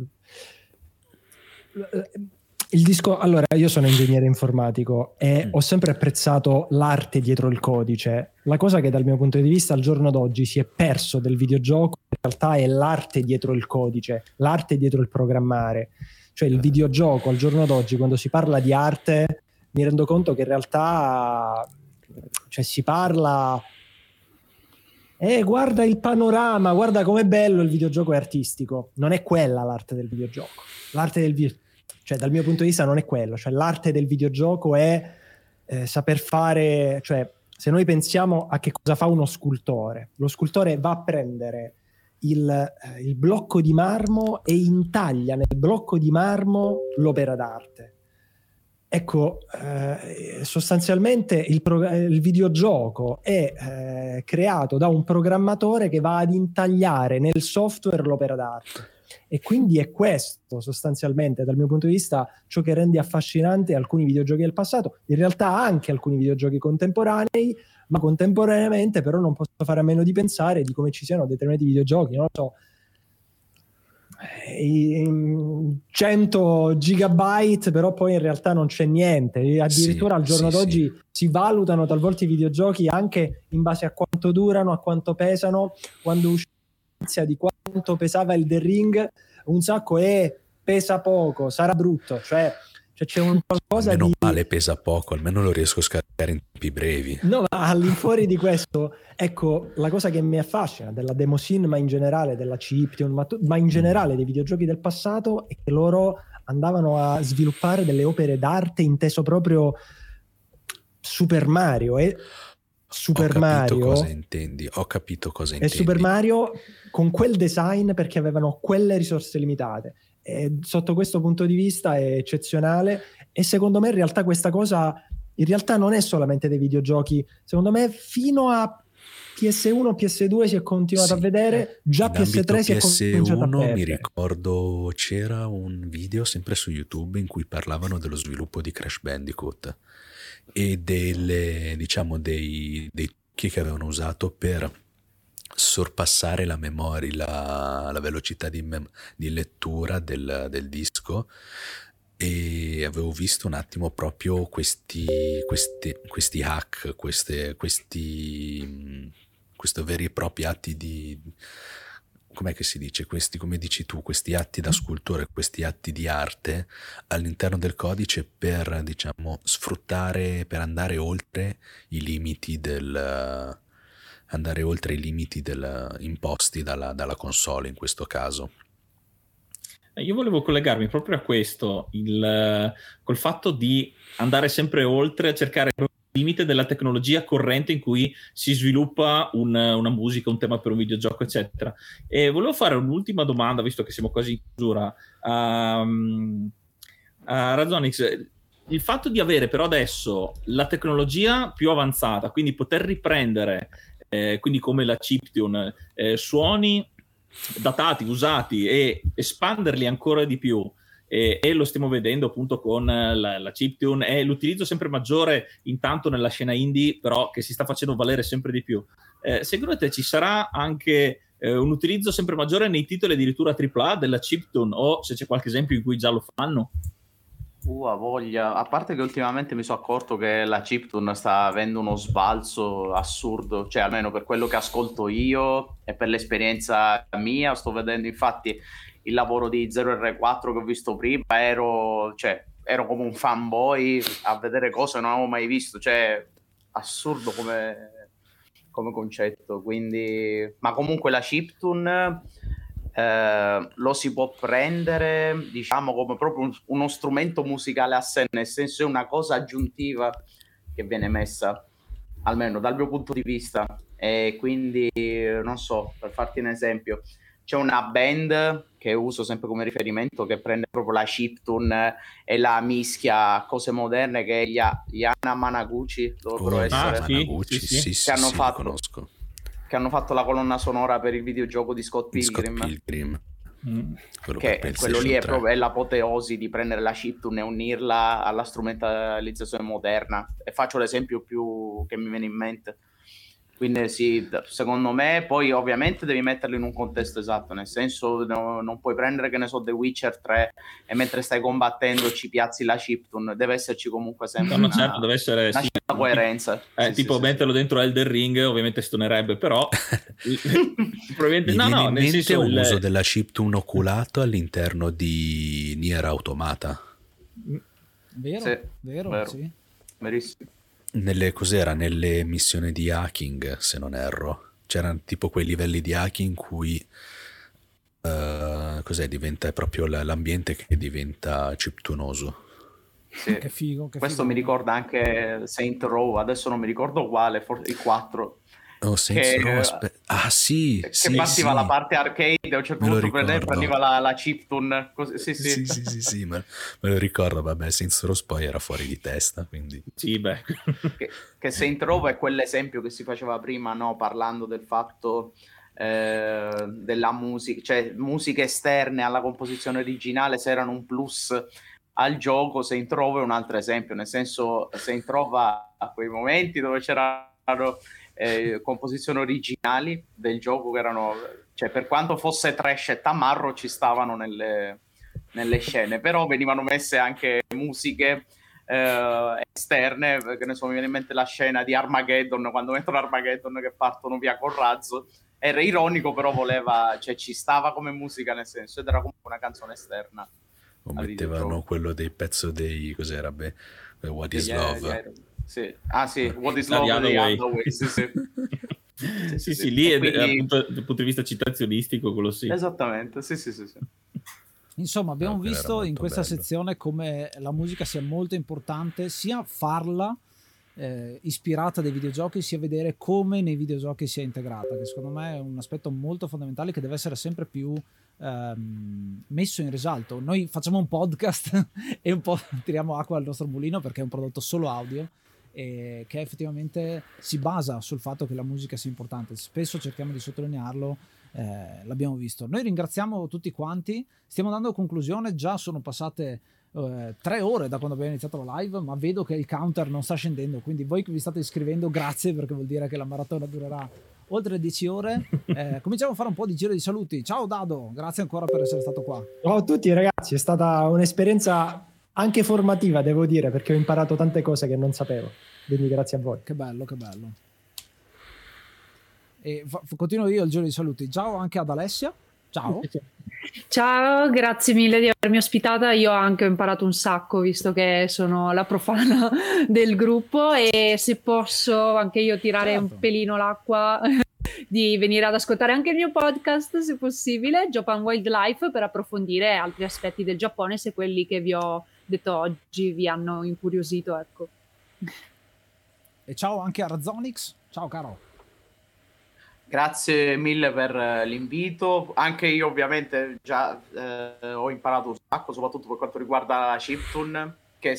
Il disco, allora, io sono ingegnere informatico e mm. ho sempre apprezzato l'arte dietro il codice. La cosa che dal mio punto di vista al giorno d'oggi si è perso del videogioco in realtà è l'arte dietro il codice, l'arte dietro il programmare. Cioè il videogioco al giorno d'oggi, quando si parla di arte, mi rendo conto che in realtà, cioè, si parla... Eh, guarda il panorama, guarda com'è bello, il videogioco è artistico. Non è quella l'arte del videogioco. L'arte del videogioco. Cioè, dal mio punto di vista non è quello. Cioè, l'arte del videogioco è eh, saper fare... Cioè, se noi pensiamo a che cosa fa uno scultore, lo scultore va a prendere il, eh, il blocco di marmo e intaglia nel blocco di marmo l'opera d'arte. Ecco, eh, sostanzialmente il, pro- il videogioco è eh, creato da un programmatore che va ad intagliare nel software l'opera d'arte. E quindi è questo, sostanzialmente, dal mio punto di vista, ciò che rende affascinante alcuni videogiochi del passato, in realtà anche alcuni videogiochi contemporanei, ma contemporaneamente però non posso fare a meno di pensare di come ci siano determinati videogiochi, non lo so, cento gigabyte, però poi in realtà non c'è niente. Addirittura sì, al giorno sì, d'oggi sì. si valutano talvolta i videogiochi anche in base a quanto durano, a quanto pesano. Quando uscì di quanto pesava il The Ring, un sacco è pesa poco, sarà brutto, cioè, cioè c'è un qualcosa almeno di... male pesa poco, almeno lo riesco a scaricare in tempi brevi. No, ma all'infuori di questo, ecco, la cosa che mi affascina della demoscene, ma in generale della chiptune, ma, to- ma in generale dei videogiochi del passato, è che loro andavano a sviluppare delle opere d'arte, inteso proprio Super Mario e Super Mario. Ho capito cosa intendi, ho capito cosa intendi. E Super Mario con quel design, perché avevano quelle risorse limitate. E sotto questo punto di vista è eccezionale, e secondo me in realtà questa cosa in realtà non è solamente dei videogiochi. Secondo me fino a P S uno, P S due si è continuato sì, a vedere, già P S tre si è cominciato a perdere. Mi ricordo c'era un video sempre su YouTube in cui parlavano dello sviluppo di Crash Bandicoot e delle, diciamo, dei trucchi che avevano usato per sorpassare la memoria, la, la velocità di, mem- di lettura del, del disco, e avevo visto un attimo proprio questi questi, questi hack, queste, questi questi veri e propri atti di, com'è che si dice, questi, come dici tu, questi atti da scultore, questi atti di arte all'interno del codice per, diciamo, sfruttare, per andare oltre i limiti del andare oltre i limiti del, imposti dalla, dalla console in questo caso. Io volevo collegarmi proprio a questo, il, col fatto di andare sempre oltre, cercare il limite della tecnologia corrente in cui si sviluppa un, una musica, un tema per un videogioco, eccetera. E volevo fare un'ultima domanda, visto che siamo quasi in chiusura, a, a Razonix. Il fatto di avere però adesso la tecnologia più avanzata, quindi poter riprendere, eh, quindi come la chiptune, eh, suoni datati, usati, e espanderli ancora di più, e, e lo stiamo vedendo appunto con la, la chiptune e l'utilizzo sempre maggiore intanto nella scena indie, però che si sta facendo valere sempre di più. Eh, secondo te ci sarà anche eh, un utilizzo sempre maggiore nei titoli addirittura tripla A della chiptune, o se c'è qualche esempio in cui già lo fanno? Uh, a voglia, a parte che ultimamente mi sono accorto che la chiptune sta avendo uno sbalzo assurdo, cioè almeno per quello che ascolto io e per l'esperienza mia. Sto vedendo infatti il lavoro di zero R quattro che ho visto prima, ero, cioè, ero come un fanboy a vedere cose che non avevo mai visto, cioè assurdo come, come concetto, quindi. Ma comunque la chiptune Eh, lo si può prendere, diciamo, come proprio un, uno strumento musicale a sé, nel senso è una cosa aggiuntiva che viene messa, almeno dal mio punto di vista. E quindi non so, per farti un esempio, c'è una band che uso sempre come riferimento che prende proprio la chiptune e la mischia a cose moderne, che è gli, gli Anna Managuchi, dovrebbero oh, essere ah, Managuchi, sì, sì, sì, che sì, hanno sì, fatto conosco. Che hanno fatto la colonna sonora per il videogioco di Scott Pilgrim, Scott Pilgrim. Mm. Quello che per quello lì è proprio è l'apoteosi di prendere la chiptune e unirla alla strumentalizzazione moderna, e faccio l'esempio più che mi viene in mente. Quindi sì, secondo me, poi ovviamente devi metterlo in un contesto esatto, nel senso no, non puoi prendere, che ne so, The Witcher tre e mentre stai combattendo ci piazzi la chiptune, deve esserci comunque sempre no, una, certo, deve essere, una sì, certa coerenza. Eh, sì, tipo sì, metterlo sì. dentro Elden Ring ovviamente stonerebbe, però probabilmente no, no, nel senso un il... uso della chiptune oculato all'interno di Nier Automata. Vero, sì, vero, vero, sì. Verissimo. Nelle, cos'era? Nelle missioni di hacking, se non erro, c'erano tipo quei livelli di hacking in cui uh, cos'è, diventa proprio l'ambiente che diventa chiptunoso. Sì. Che figo, che questo figo. Mi ricorda anche Saints Row, adesso non mi ricordo quale, forse il quattro. Oh, Saints Row, aspe- ah sì, che sì, partiva sì. La parte arcade, a un certo punto prendeva la, la chiptune, così, sì, sì. Sì, sì, sì, sì, ma me lo ricordo, vabbè, Saints Row poi era fuori di testa, quindi... Sì, beh. Che, che Saints Row è quell'esempio che si faceva prima, no, parlando del fatto... Eh, della musica, cioè musiche esterne alla composizione originale, se erano un plus al gioco, se introva un altro esempio, nel senso se introva a quei momenti dove c'erano eh, composizioni originali del gioco che erano, cioè per quanto fosse trash e tamarro, ci stavano nelle, nelle scene, però venivano messe anche musiche Eh, esterne, che ne so, mi viene in mente la scena di Armageddon, quando mettono Armageddon che partono via col razzo, era ironico però voleva, cioè ci stava come musica, nel senso, ed era comunque una canzone esterna. O mettevano quello dei pezzi dei, cos'era, beh, What is yeah, Love yeah, sì. ah sì, What is Love dei Underway, sì sì sì, sì, sì, sì. Lì quindi... è, appunto, dal punto di vista citazionistico, quello sì, esattamente, sì sì sì, sì. Insomma, abbiamo no, visto in questa bello. sezione come la musica sia molto importante, sia farla eh, ispirata dai videogiochi, sia vedere come nei videogiochi sia integrata, che secondo me è un aspetto molto fondamentale che deve essere sempre più ehm, messo in risalto. Noi facciamo un podcast e un po' tiriamo acqua al nostro mulino perché è un prodotto solo audio e che effettivamente si basa sul fatto che la musica sia importante. Spesso cerchiamo di sottolinearlo. Eh, l'abbiamo visto. Noi ringraziamo tutti quanti, stiamo andando a conclusione, già sono passate eh, tre ore da quando abbiamo iniziato la live, ma vedo che il counter non sta scendendo, quindi voi che vi state iscrivendo grazie, perché vuol dire che la maratona durerà oltre dieci ore. Eh, cominciamo a fare un po' di giro di saluti. Ciao Dado, grazie ancora per essere stato qua. Ciao a tutti ragazzi, è stata un'esperienza anche formativa, devo dire, perché ho imparato tante cose che non sapevo, quindi grazie a voi. Che bello, che bello. E continuo io il giro di saluti. Ciao anche ad Alessia. Ciao. Ciao, grazie mille di avermi ospitata. Io anche ho imparato un sacco, visto che sono la profana del gruppo, e se posso anche io tirare certo. un pelino l'acqua di venire ad ascoltare anche il mio podcast, se possibile, Japan Wildlife, per approfondire altri aspetti del Giappone, se quelli che vi ho detto oggi vi hanno incuriosito, ecco. E ciao anche a Razonix. Ciao caro. Grazie mille per l'invito, anche io ovviamente già eh, ho imparato un sacco, soprattutto per quanto riguarda la chiptune, che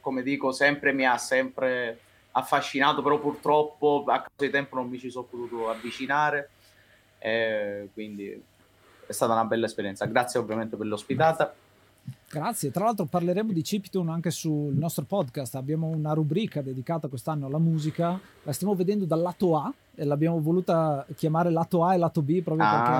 come dico sempre mi ha sempre affascinato, però purtroppo a causa di tempo non mi ci sono potuto avvicinare, eh, quindi è stata una bella esperienza, grazie ovviamente per l'ospitata. Grazie, tra l'altro parleremo di chiptune anche sul nostro podcast, abbiamo una rubrica dedicata quest'anno alla musica, la stiamo vedendo dal lato A e l'abbiamo voluta chiamare lato A e lato B proprio ah, perché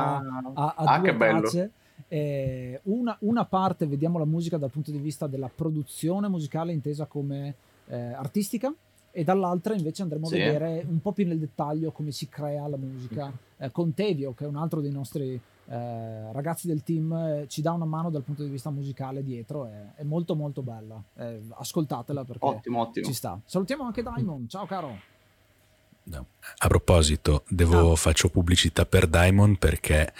ha, ha, ha ah, due tracce. Eh, una, una parte vediamo la musica dal punto di vista della produzione musicale intesa come eh, artistica, e dall'altra invece andremo sì. a vedere un po' più nel dettaglio come si crea la musica. Eh, con Tevio, che è un altro dei nostri eh, ragazzi del team, eh, ci dà una mano dal punto di vista musicale dietro, eh, è molto molto bella. Eh, ascoltatela perché ottimo, ottimo. Ci sta. Salutiamo anche Diamond, ciao caro. No. A proposito, devo, ah. faccio pubblicità per Diamond perché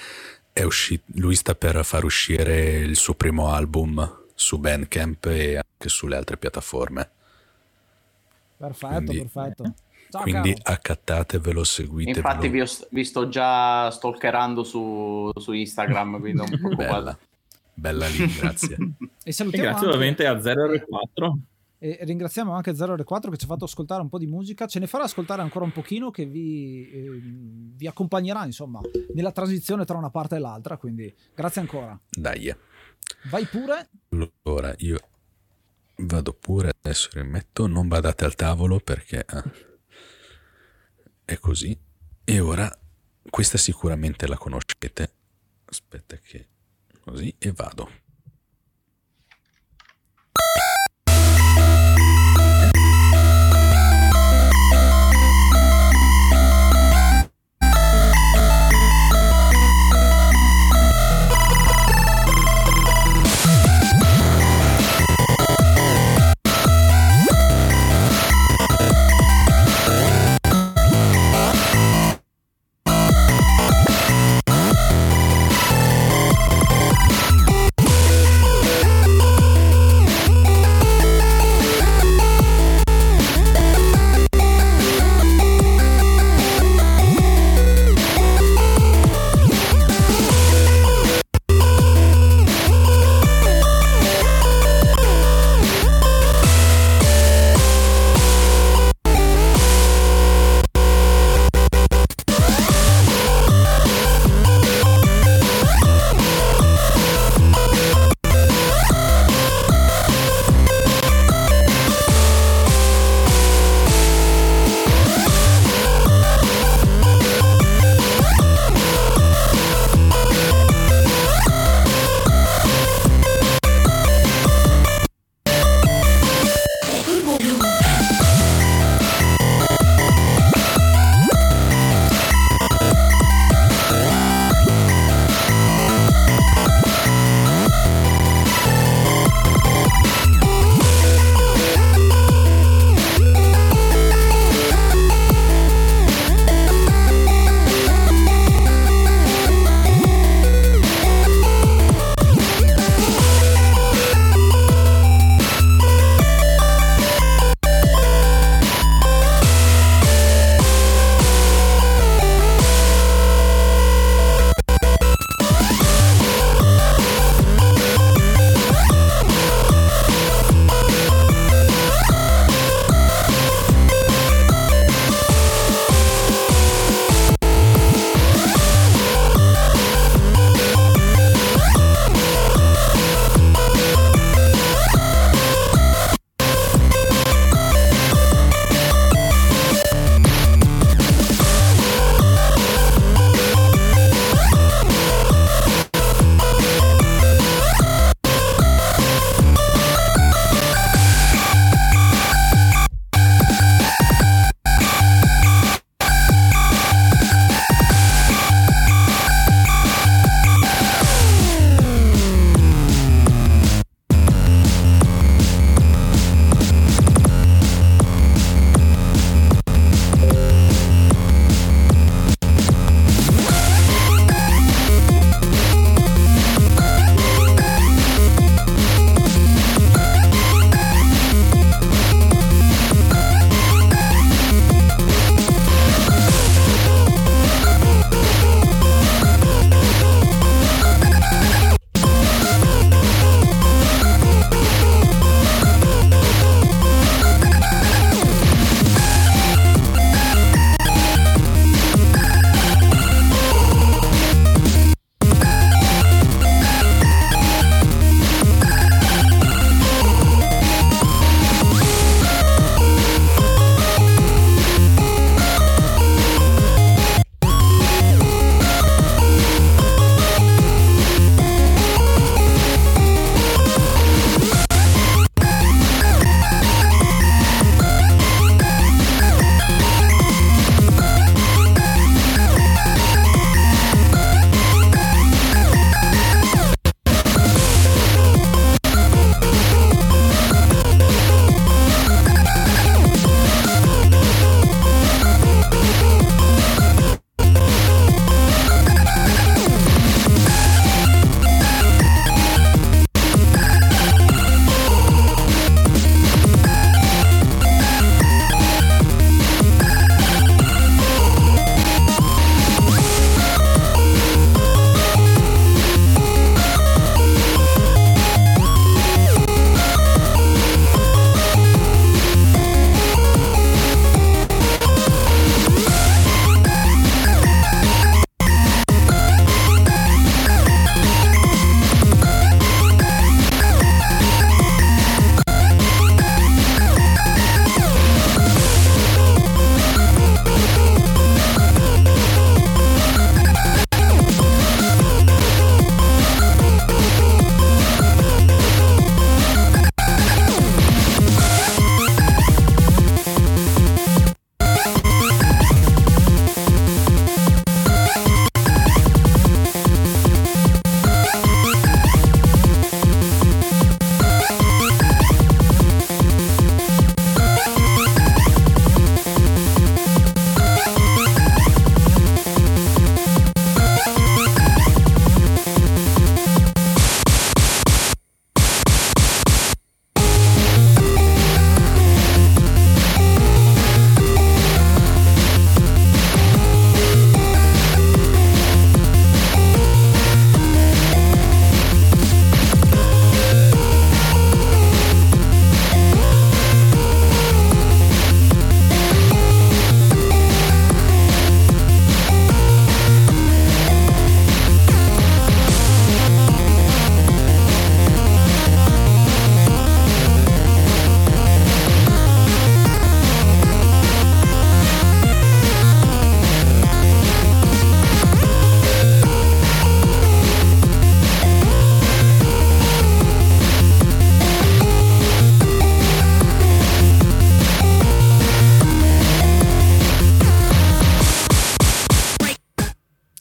è usci- lui sta per far uscire il suo primo album su Bandcamp e anche sulle altre piattaforme. Perfetto, quindi, perfetto. Ciao, quindi caro. Accattatevelo, seguitevelo. Infatti vi, ho, vi sto già stalkerando su, su Instagram, quindi non preoccupate. Bella lì, grazie. E salutiamo e grazie ovviamente a zero R quattro. E ringraziamo anche zero R quattro che ci ha fatto ascoltare un po' di musica, ce ne farà ascoltare ancora un pochino che vi, eh, vi accompagnerà insomma nella transizione tra una parte e l'altra, quindi grazie ancora. Dai. Vai pure. Allora, io... vado pure, adesso rimetto, non badate al tavolo perché eh, è così. E ora questa sicuramente la conoscete, aspetta che così, e vado.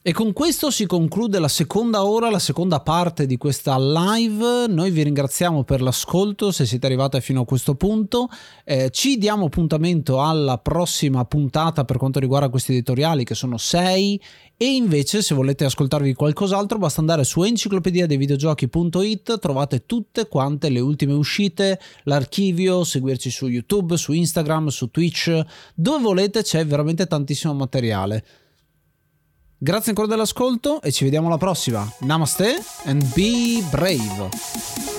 E con questo si conclude la seconda ora, la seconda parte di questa live. Noi vi ringraziamo per l'ascolto, se siete arrivati fino a questo punto. Eh, ci diamo appuntamento alla prossima puntata per quanto riguarda questi editoriali, che sono sei. E invece, se volete ascoltarvi qualcos'altro, basta andare su enciclopedia dei videogiochi punto it, trovate tutte quante le ultime uscite, l'archivio, seguirci su YouTube, su Instagram, su Twitch, dove volete, c'è veramente tantissimo materiale. Grazie ancora dell'ascolto e ci vediamo alla prossima. Namaste and be brave!